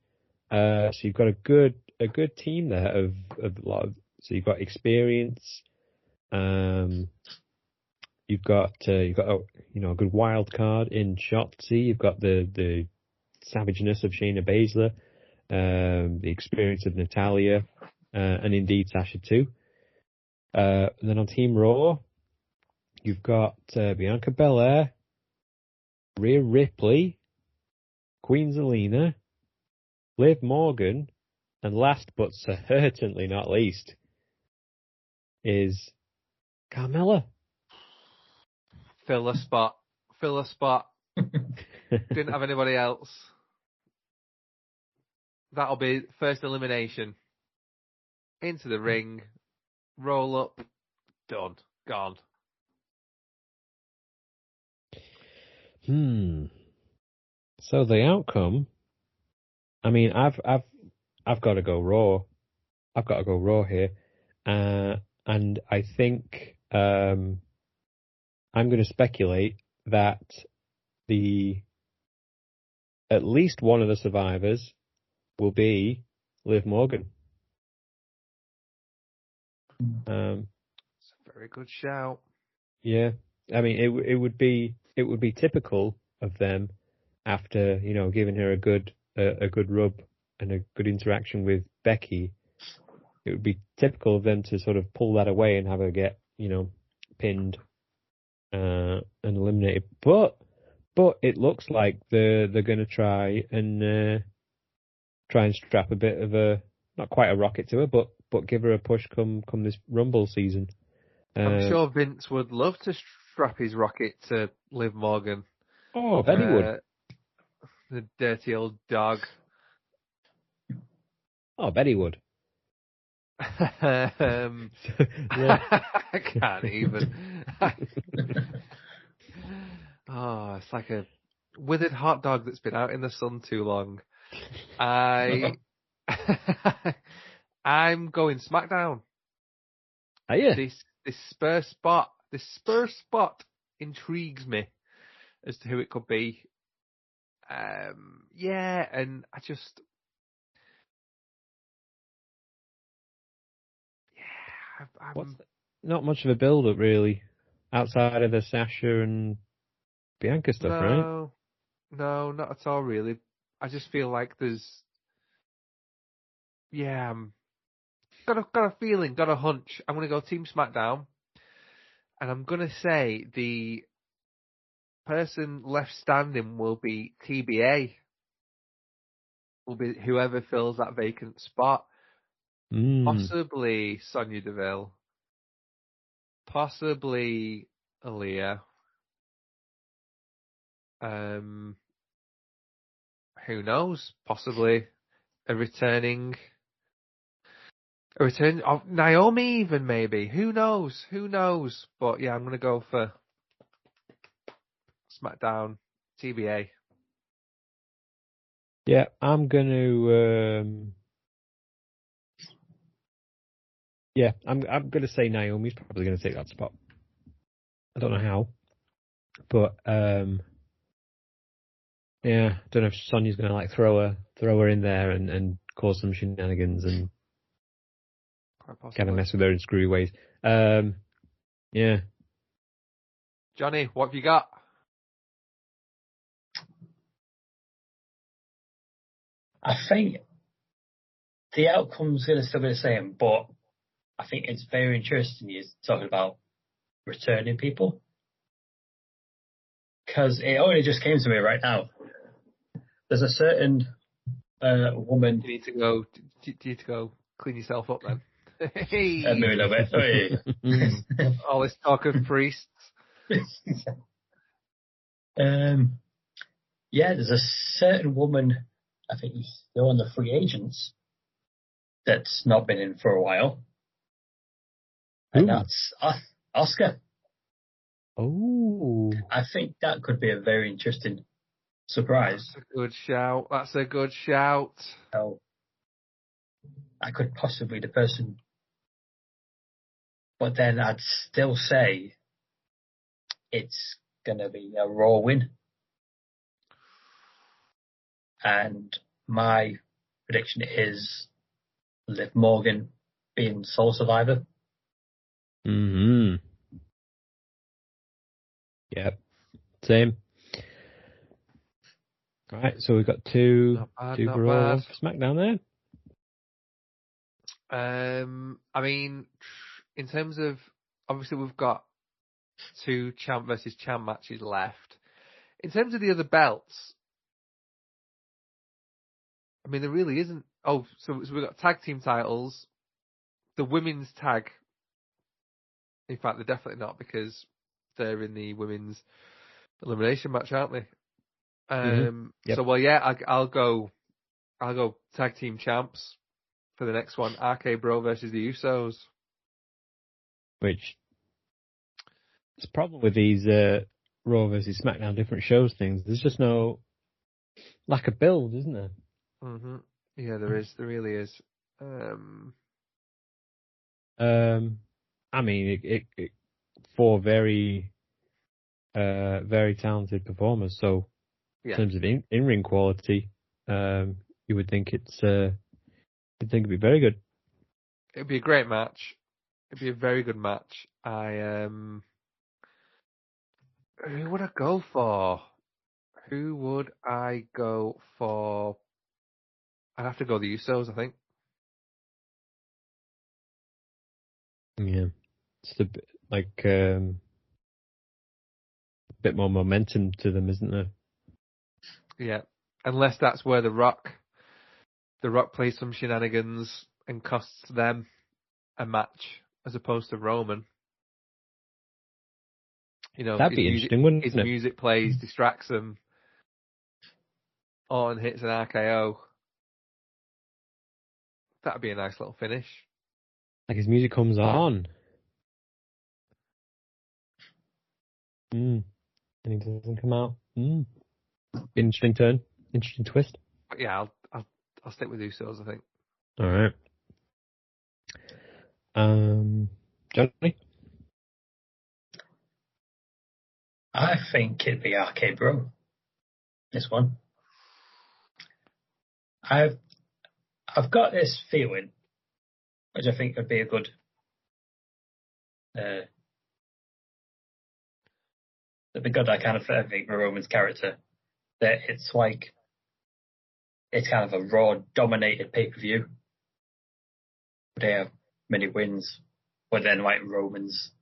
So you've got a good team there of a lot of. So you've got experience. You've got a good wild card in Shotzi. You've got the savageness of Shayna Baszler, the experience of Natalya, and indeed Sasha too. And then on Team Raw, you've got Bianca Belair, Rhea Ripley, Queen Zelina, Liv Morgan, and last but certainly not least is Carmella. Fill a spot. Didn't have anybody else. That'll be first elimination. Into the ring. Roll up. Done. Gone. So the outcome, I mean, I've got to go Raw. I've got to go Raw here. And I think I'm going to speculate that at least one of the survivors will be Liv Morgan. That's a very good shout. Yeah, I mean, it would be typical of them after, you know, giving her a good rub and a good interaction with Becky. It would be typical of them to sort of pull that away and have her get, you know, pinned and eliminated. But it looks like they're going to try and strap a bit of a, not quite a rocket to her, but give her a push come this Rumble season. I'm sure Vince would love to strap his rocket to Liv Morgan. Oh, I bet he would. The dirty old dog. Oh, I bet he would. I can't even. Oh, it's like a withered hot dog that's been out in the sun too long. I'm going SmackDown. Are you? This Spurs spot intrigues me as to who it could be. Yeah, and I just. Not much of a build-up, really, outside of the Sasha and Bianca stuff, right? No, not at all, really. I just feel like there's... Yeah, got a feeling, got a hunch. I'm going to go Team SmackDown, and I'm going to say the person left standing will be TBA. Will be whoever fills that vacant spot. Possibly Sonya Deville. Possibly Aaliyah. Who knows? Possibly a return of Naomi, even, maybe. Who knows? But yeah, I'm gonna go for SmackDown, TBA. Yeah, I'm gonna. Yeah, I'm going to say Naomi's probably going to take that spot. I don't know how, but yeah, I don't know if Sonya's going to like throw her in there and cause some shenanigans and kind of mess with her in screwy ways. Yeah. Johnny, what have you got? I think the outcome's going to still be the same, but I think it's very interesting you're talking about returning people, because it only just came to me right now. There's a certain woman. Do you need to go clean yourself up then? Hey. Maybe a little bit. All this talk of priests. Yeah, there's a certain woman. I think she's still on the free agents. That's not been in for a while. And that's Oscar. Oh, I think that could be a very interesting surprise. That's a good shout. Oh, I could possibly be the person, but then I'd still say it's gonna be a Raw win. And my prediction is Liv Morgan being sole survivor. Hmm. Yep. Same. All right. So we've got two for Raw, SmackDown there. I mean, in terms of, obviously we've got two champ versus champ matches left. In terms of the other belts, I mean, there really isn't. Oh, so we've got tag team titles, the women's tag. In fact, they're definitely not, because they're in the women's elimination match, aren't they? Yep. So, well, yeah, I'll go tag team champs for the next one. RK-Bro versus the Usos. Which, it's a problem with these Raw versus SmackDown different shows things. There's just no lack of build, isn't there? Mm-hmm. Yeah, there is. There really is. I mean, it four very talented performers. So in terms of in-ring quality, you would think it'd be very good. It'd be a great match. It'd be a very good match. Who would I go for? I'd have to go the Usos, I think. Yeah, it's a bit like a bit more momentum to them, isn't there? Yeah, unless that's where the Rock plays some shenanigans and costs them a match as opposed to Roman. You know, that'd be interesting, wouldn't it? His music plays, distracts them. Orton hits an RKO. That'd be a nice little finish. Like his music comes on. And he doesn't come out. Interesting turn. Interesting twist. But yeah, I'll stick with Usos, I think. All right. Johnny? I think it'd be RK Bro. This one. I've got this feeling, which I think would be a good it'd be good, I kind of think, for Roman's character, that it's like it's kind of a Raw dominated pay-per-view. They have many wins, but then like Roman's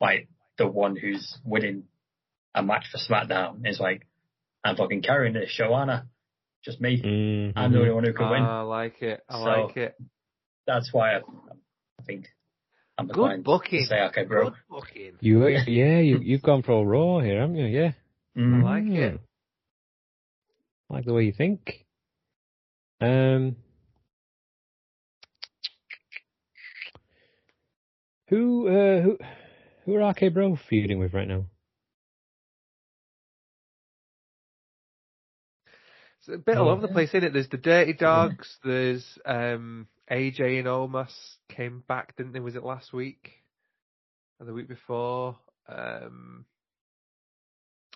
like the one who's winning a match for SmackDown is like, I'm fucking carrying this show, aren't I? Just me. Mm-hmm. I'm the only one who can win. I like it. I like it. That's why I think I'm inclined to say, okay, bro. Good booking. You've gone for a Raw here, haven't you? Yeah. Mm-hmm. I like it. I like the way you think. Who are RK Bro feuding with right now? It's a bit all over the place, isn't it? There's the Dirty Dogs, there's AJ and Omos came back, didn't they? Was it last week? Or the week before?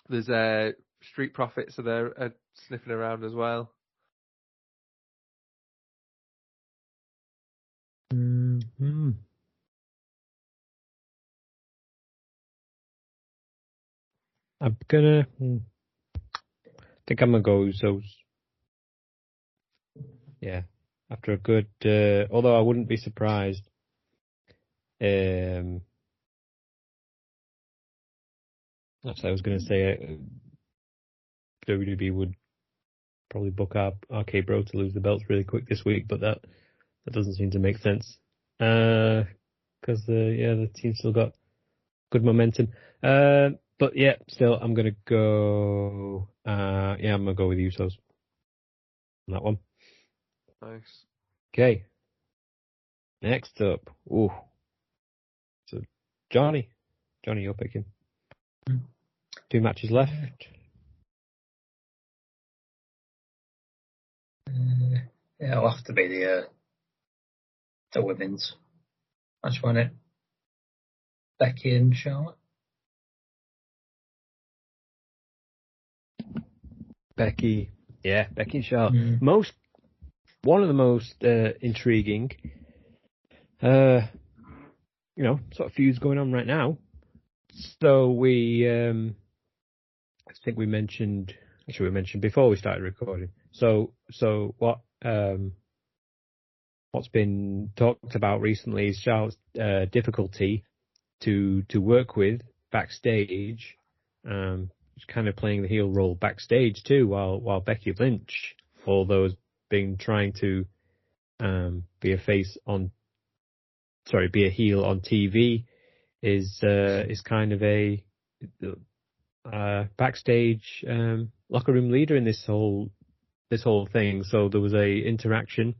There's Street Profits, so they're sniffing around as well. Mm-hmm. I think I'm gonna go Usos. Yeah, after a good. Although I wouldn't be surprised actually, I was gonna say WWE would probably book up RK Bro to lose the belts really quick this week, but that doesn't seem to make sense. Because the team's still got good momentum. But yeah, still, I'm gonna go. I'm gonna go with the Usos on that one. Nice. Okay. Next up, so Johnny, you're picking. 2 matches left. It'll have to be the women's. That's one it. Becky and Charlotte. Becky and Charlotte. Mm. One of the most intriguing, sort of feuds going on right now. So we mentioned before we started recording. So what? What's been talked about recently is Charlotte's difficulty to work with backstage. Kind of playing the heel role backstage too, while Becky Lynch, although has been trying to be a heel on TV, is kind of a backstage locker room leader in this whole thing. So there was a interaction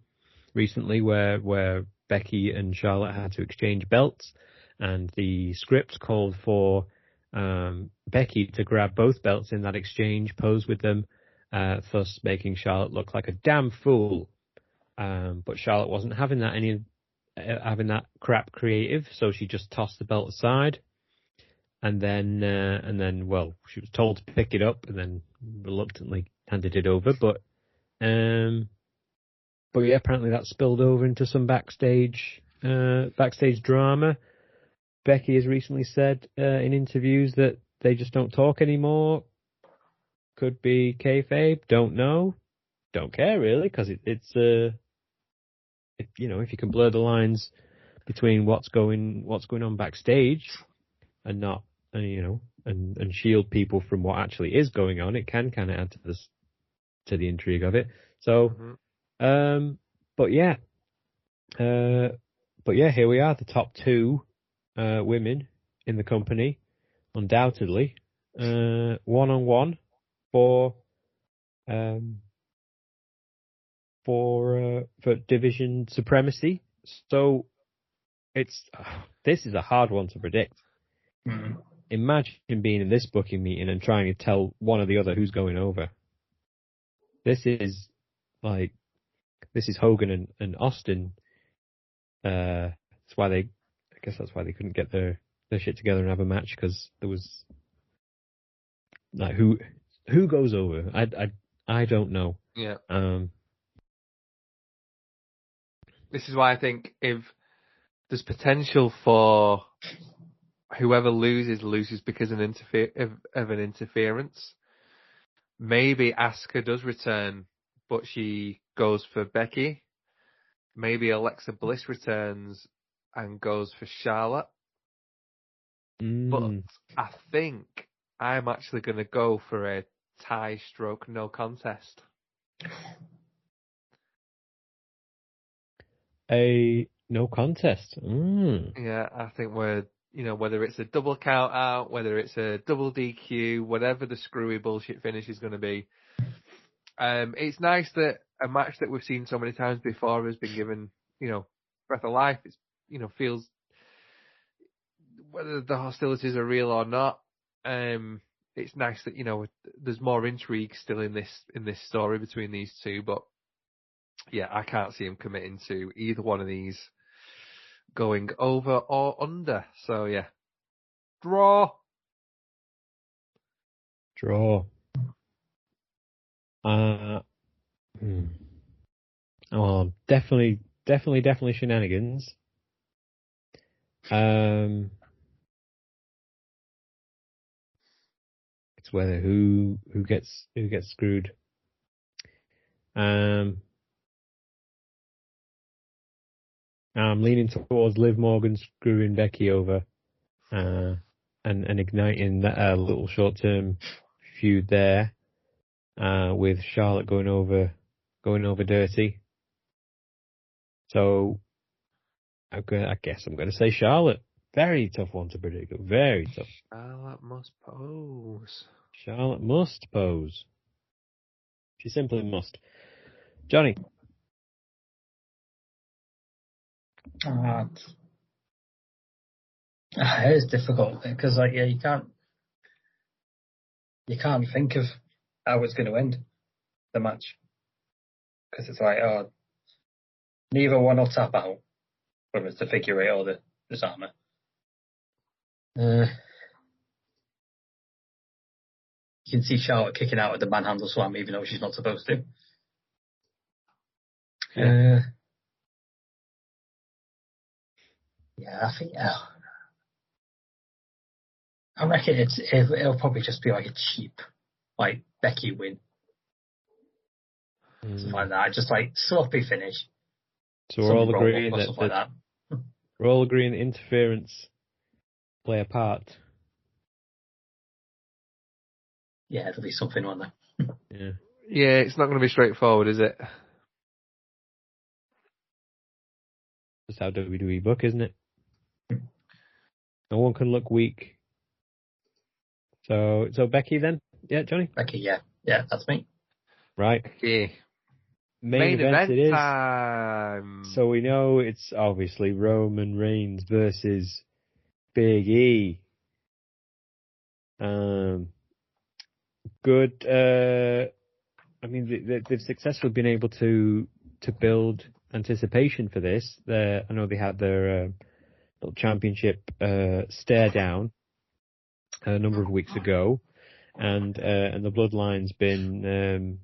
recently where Becky and Charlotte had to exchange belts, and the script called for Becky to grab both belts in that exchange, pose with them, thus making Charlotte look like a damn fool. But Charlotte wasn't having that any having that crap creative, so she just tossed the belt aside. And then, well, she was told to pick it up and then reluctantly handed it over. But yeah, apparently that spilled over into some backstage drama. Becky has recently said in interviews that they just don't talk anymore. Could be kayfabe. Don't know. Don't care really, because it's if you can blur the lines between what's going on backstage and not. And shield people from what actually is going on. It can kind of add to the intrigue of it. So, but yeah, here we are, the top two women in the company, undoubtedly, one-on-one for division supremacy. So, this is a hard one to predict. Mm-hmm. Imagine being in this booking meeting and trying to tell one or the other who's going over. This is Hogan and Austin. I guess that's why they couldn't get their shit together and have a match, because there was like who goes over. I don't know. Yeah. This is why I think if there's potential for whoever loses because of an interference. Maybe Asuka does return, but she goes for Becky. Maybe Alexa Bliss returns and goes for Charlotte. Mm. But I think I'm actually going to go for a tie stroke no contest. A no contest? Mm. Yeah, I think we're... whether it's a double count out, whether it's a double DQ, whatever the screwy bullshit finish is going to be. It's nice that a match that we've seen so many times before has been given, breath of life. It's, feels, whether the hostilities are real or not. It's nice that, there's more intrigue still in this story between these two, but yeah, I can't see him committing to either one of these going over or under. So yeah. Draw. Oh, definitely shenanigans. It's whether who gets screwed. I'm leaning towards Liv Morgan screwing Becky over and igniting that little short-term feud there with Charlotte going over dirty. So I guess I'm going to say Charlotte. Very tough one to predict. Very tough. Charlotte must pose. She simply must. Johnny. It is difficult because, you can't think of how it's going to end the match, because it's neither one will tap out, whether it's the figure eight or the disarmer. You can see Charlotte kicking out at the manhandle slam, even though she's not supposed to. Yeah. Yeah, I think I reckon it'll probably just be like a cheap, Becky win, something like that. Just sloppy finish. So we're all agreeing that we're all agreeing that interference play a part. Yeah, it'll be something, won't there? Yeah, it's not going to be straightforward, is it? That's how WWE book, isn't it? No one can look weak. So Becky then? Yeah, Johnny? Becky, yeah. Yeah, that's me. Right. Becky. Main event it is. Time. So we know it's obviously Roman Reigns versus Big E. Good. They've successfully been able to build anticipation for this. I know they had their little championship stare down a number of weeks ago, and the Bloodline's been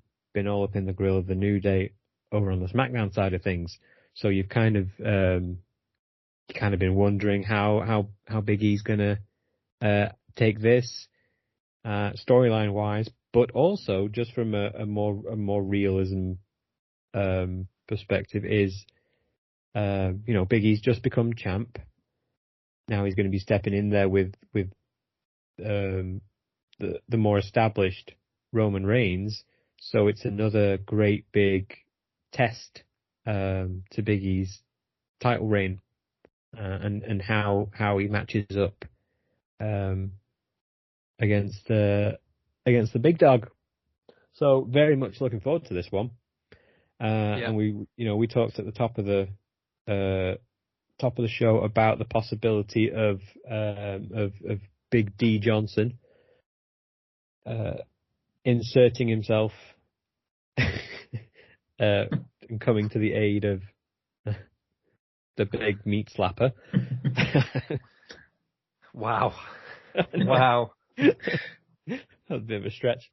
all up in the grill of the New Day over on the SmackDown side of things. So you've kind of been wondering how Big E's gonna take this storyline wise, but also just from a more realism perspective is, Big E's just become champ. Now he's going to be stepping in there with the more established Roman Reigns. So it's another great big test to Big E's title reign and how he matches up against the big dog. So very much looking forward to this one. And we talked at the top of the show about the possibility of Big D Johnson inserting himself and coming to the aid of the big meat slapper. Wow. That was a bit of a stretch.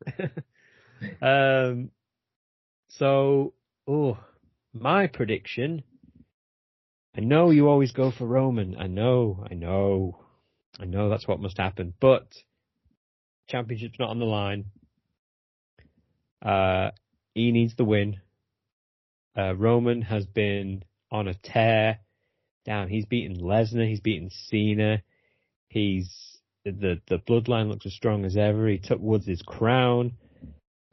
My prediction. I know you always go for Roman. I know that's what must happen. But championship's not on the line. He needs the win. Roman has been on a tear. Damn, he's beaten Lesnar. He's beaten Cena. The bloodline looks as strong as ever. He took Woods' crown.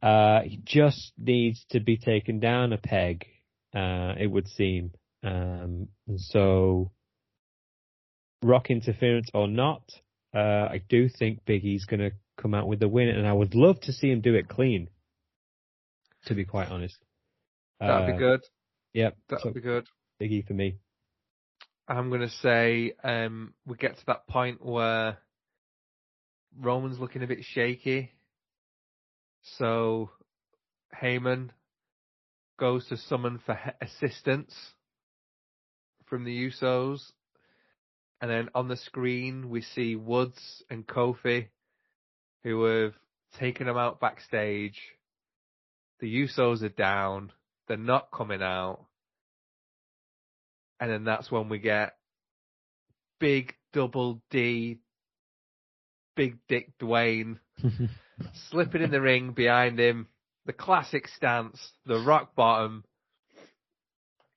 He just needs to be taken down a peg, it would seem. So, Rock interference or not, I do think Big E's going to come out with the win, and I would love to see him do it clean, to be quite honest. That'd be good. Yep. That'd be good. Big E for me. I'm going to say we get to that point where Roman's looking a bit shaky. So Heyman goes to summon for assistance from the Usos. And then on the screen, we see Woods and Kofi, who have taken them out backstage. The Usos are down. They're not coming out. And then that's when we get big double D, Big Dick Dwayne slipping in the ring behind him, the classic stance, the rock bottom.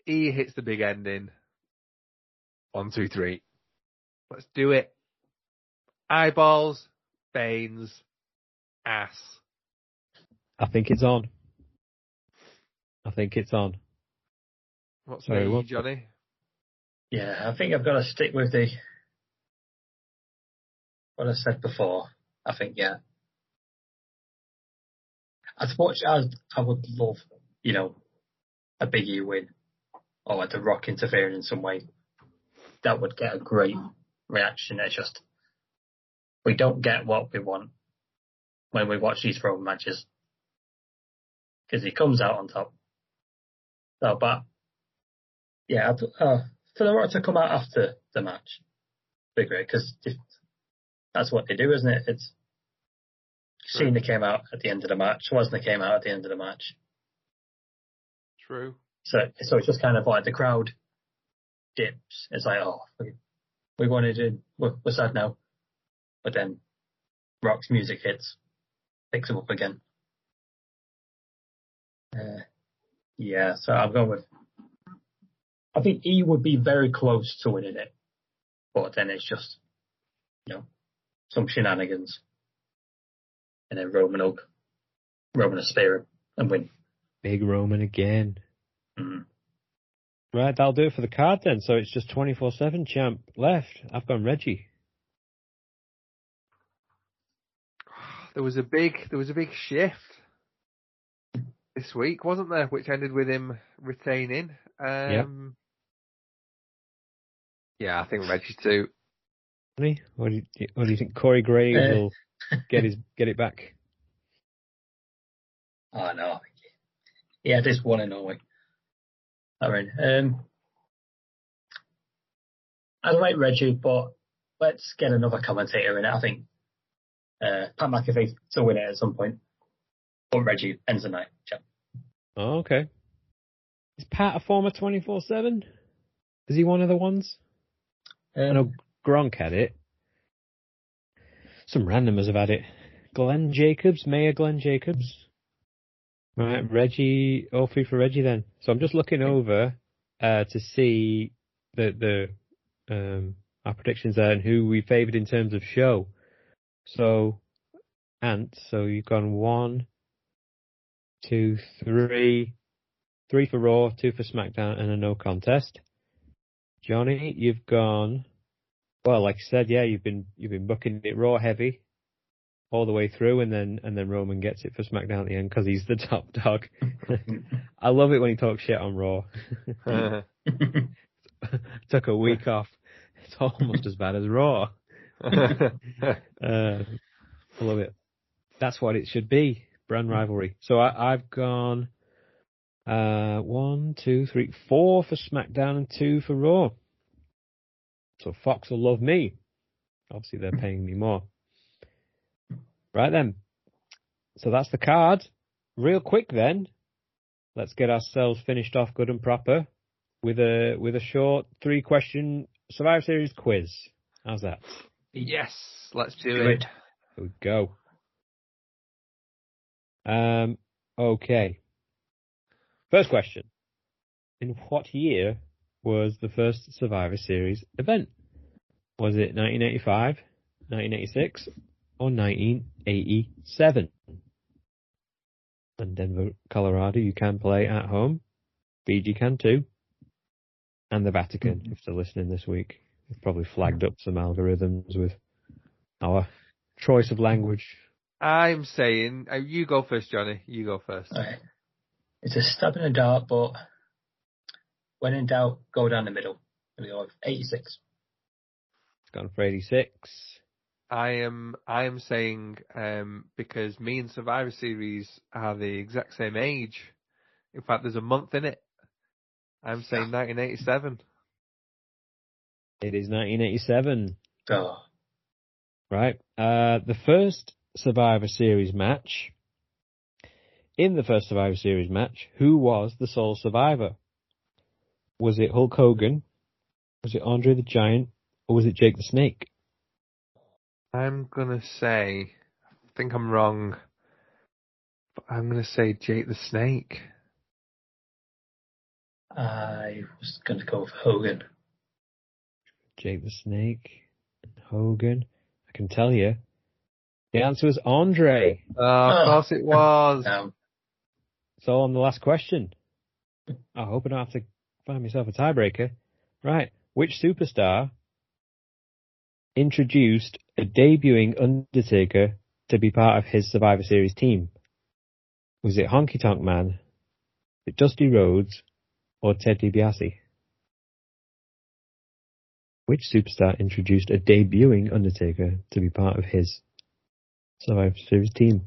He hits the big ending. 1, 2, 3. Let's do it. Eyeballs, veins, ass. I think it's on. What's me, Johnny? Yeah, I think I've got to stick with what I said before. I think, yeah. As much as I would love, a Big E win or like the Rock interfering in some way, that would get a great reaction. It's just, we don't get what we want when we watch these Roman matches because he comes out on top. So, but yeah, for the Rock to come out after the match would be great because that's what they do, isn't it? It's Cena came out at the end of the match. Lesnar came out at the end of the match. True. So it's just kind of like the crowd dips. It's like, oh, we wanted to. We're sad now, but then Rock's music hits, picks him up again. So I'm going with. I think he would be very close to winning it, but then it's just, some shenanigans. And then Roman will spear him and win. Big Roman again. Mm. Right, that'll do it for the card then. So it's just 24/7 champ left. I've gone Reggie. There was a big shift this week, wasn't there? Which ended with him retaining. Yeah, I think Reggie too. What do you think? Corey Graves will get it back. Oh no, he had this one in Norway. Aaron. I like Reggie, but let's get another commentator in it. I think Pat McAfee to win it at some point. But Reggie ends the night. Champ. Oh, okay. Is Pat a former 24/7? Is he one of the ones? I know Gronk had it. Some randomers have had it. Glenn Jacobs, Mayor Glenn Jacobs. Right, Reggie, all three for Reggie then. So I'm just looking over to see the our predictions there and who we favoured in terms of show. So, Ant, so you've gone 1, 2, 3. 3 for Raw, 2 for SmackDown, and a no contest. Johnny, you've gone, well, like I said, yeah, you've been booking it Raw heavy all the way through, and then Roman gets it for SmackDown at the end because he's the top dog. I love it when he talks shit on Raw. Took a week off. It's almost as bad as Raw. I love it. That's what it should be, brand rivalry. So I've gone 1, 2, 3, 4 for SmackDown and 2 for Raw. So Fox will love me. Obviously, they're paying me more. Right then. So that's the card. Real quick then, let's get ourselves finished off good and proper with a short 3-question Survivor Series quiz. How's that? Yes, let's do it. Here we go. Okay. First question. In what year was the first Survivor Series event? Was it 1985, 1986, or 1987? In Denver, Colorado, you can play at home. Fiji can too. And the Vatican, if they're listening this week. They've probably flagged up some algorithms with our choice of language. I'm saying, you go first, Johnny. You go first. All right. It's a stab in the dark, but when in doubt, go down the middle. Here we go, 86. It's gone for 86. I am saying because me and Survivor Series are the exact same age. In fact, there's a month in it. I'm saying 1987. It is 1987. Oh. Right. The first Survivor Series match. In the first Survivor Series match, who was the sole survivor? Was it Hulk Hogan? Was it Andre the Giant? Or was it Jake the Snake? I'm going to say, I think I'm wrong, but I'm going to say Jake the Snake. I was going to go with Hogan. Jake the Snake, Hogan. I can tell you, the answer was Andre. Oh, of course it was. So on the last question, I hope I don't have to find myself a tiebreaker. Right, which superstar introduced a debuting Undertaker to be part of his Survivor Series team? Was it Honky Tonk Man, was it Dusty Rhodes, or Ted DiBiase? Which superstar introduced a debuting Undertaker to be part of his Survivor Series team?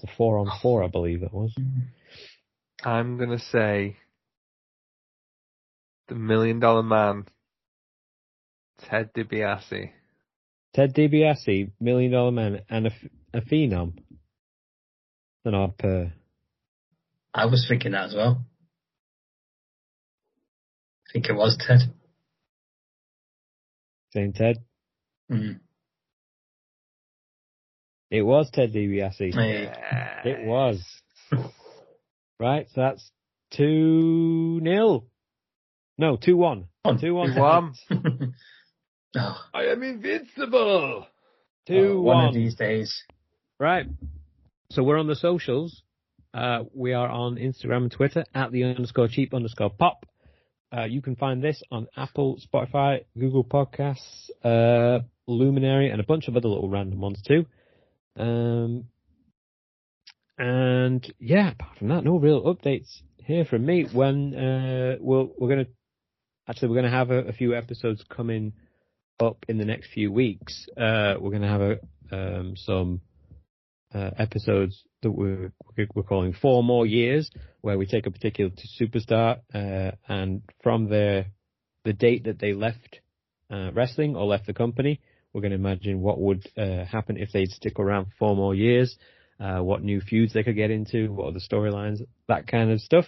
It's a 4-on-4, I believe it was. I'm going to say the $1 Million Man, Ted DiBiase. Ted DiBiase, $1 Million Man, and a phenom. I was thinking that as well. I think it was Ted. Same Ted? Mm-hmm. It was Ted DiBiase. Yeah. It was. Right, so that's 2-0. No, 2-1. 2-1. I am invincible. 2-1. One of these days. Right. So we're on the socials. We are on Instagram and Twitter at @_cheap_pop. You can find this on Apple, Spotify, Google Podcasts, Luminary, and a bunch of other little random ones too. And yeah, apart from that, no real updates here from me. When we're gonna have a few episodes coming up in the next few weeks. We're gonna have some episodes that we're calling 4 more years, where we take a particular superstar, and from the date that they left wrestling or left the company, we're going to imagine what would happen if they'd stick around for 4 more years, what new feuds they could get into, what are the storylines, that kind of stuff.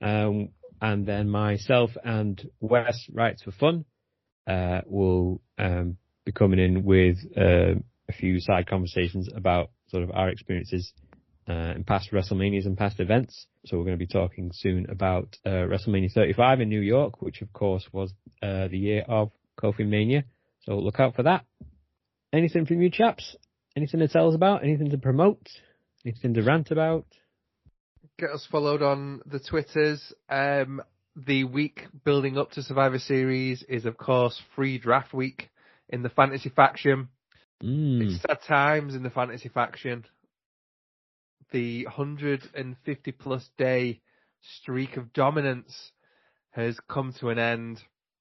And then myself and Wes, Writes for Fun, will be coming in with a few side conversations about sort of our experiences in past WrestleManias and past events. So we're going to be talking soon about WrestleMania 35 in New York, which of course was the year of Kofi Mania. So look out for that. Anything from you chaps? Anything to tell us about? Anything to promote? Anything to rant about? Get us followed on the Twitters. The week building up to Survivor Series is, of course, free draft week in the Fantasy Faction. It's sad times in the Fantasy Faction. The 150-plus day streak of dominance has come to an end.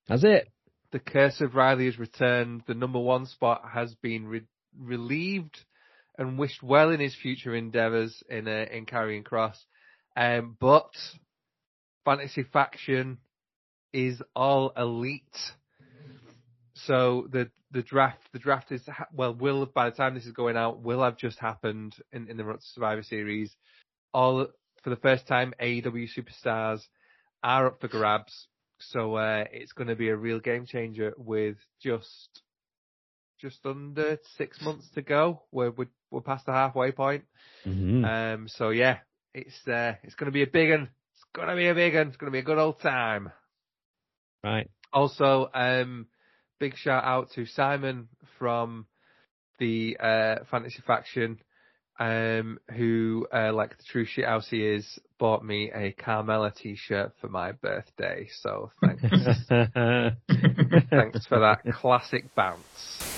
Has it? The curse of Riley has returned. The number 1 spot has been relieved, and wished well in his future endeavours in Karrion Kross. But Fantasy Faction is all elite. So the draft is, will, by the time this is going out, will have just happened in the Survivor Series. All, for the first time, AEW superstars are up for grabs. So it's going to be a real game changer with just under 6 months to go. We're past the halfway point. Mm-hmm. So yeah, it's going to be a big one. It's going to be a big one. It's going to be a good old time. Right. Also, big shout out to Simon from the Fantasy Faction, who, like the true shithouse he is, bought me a Carmella t-shirt for my birthday. So thanks. Thanks for that classic bounce.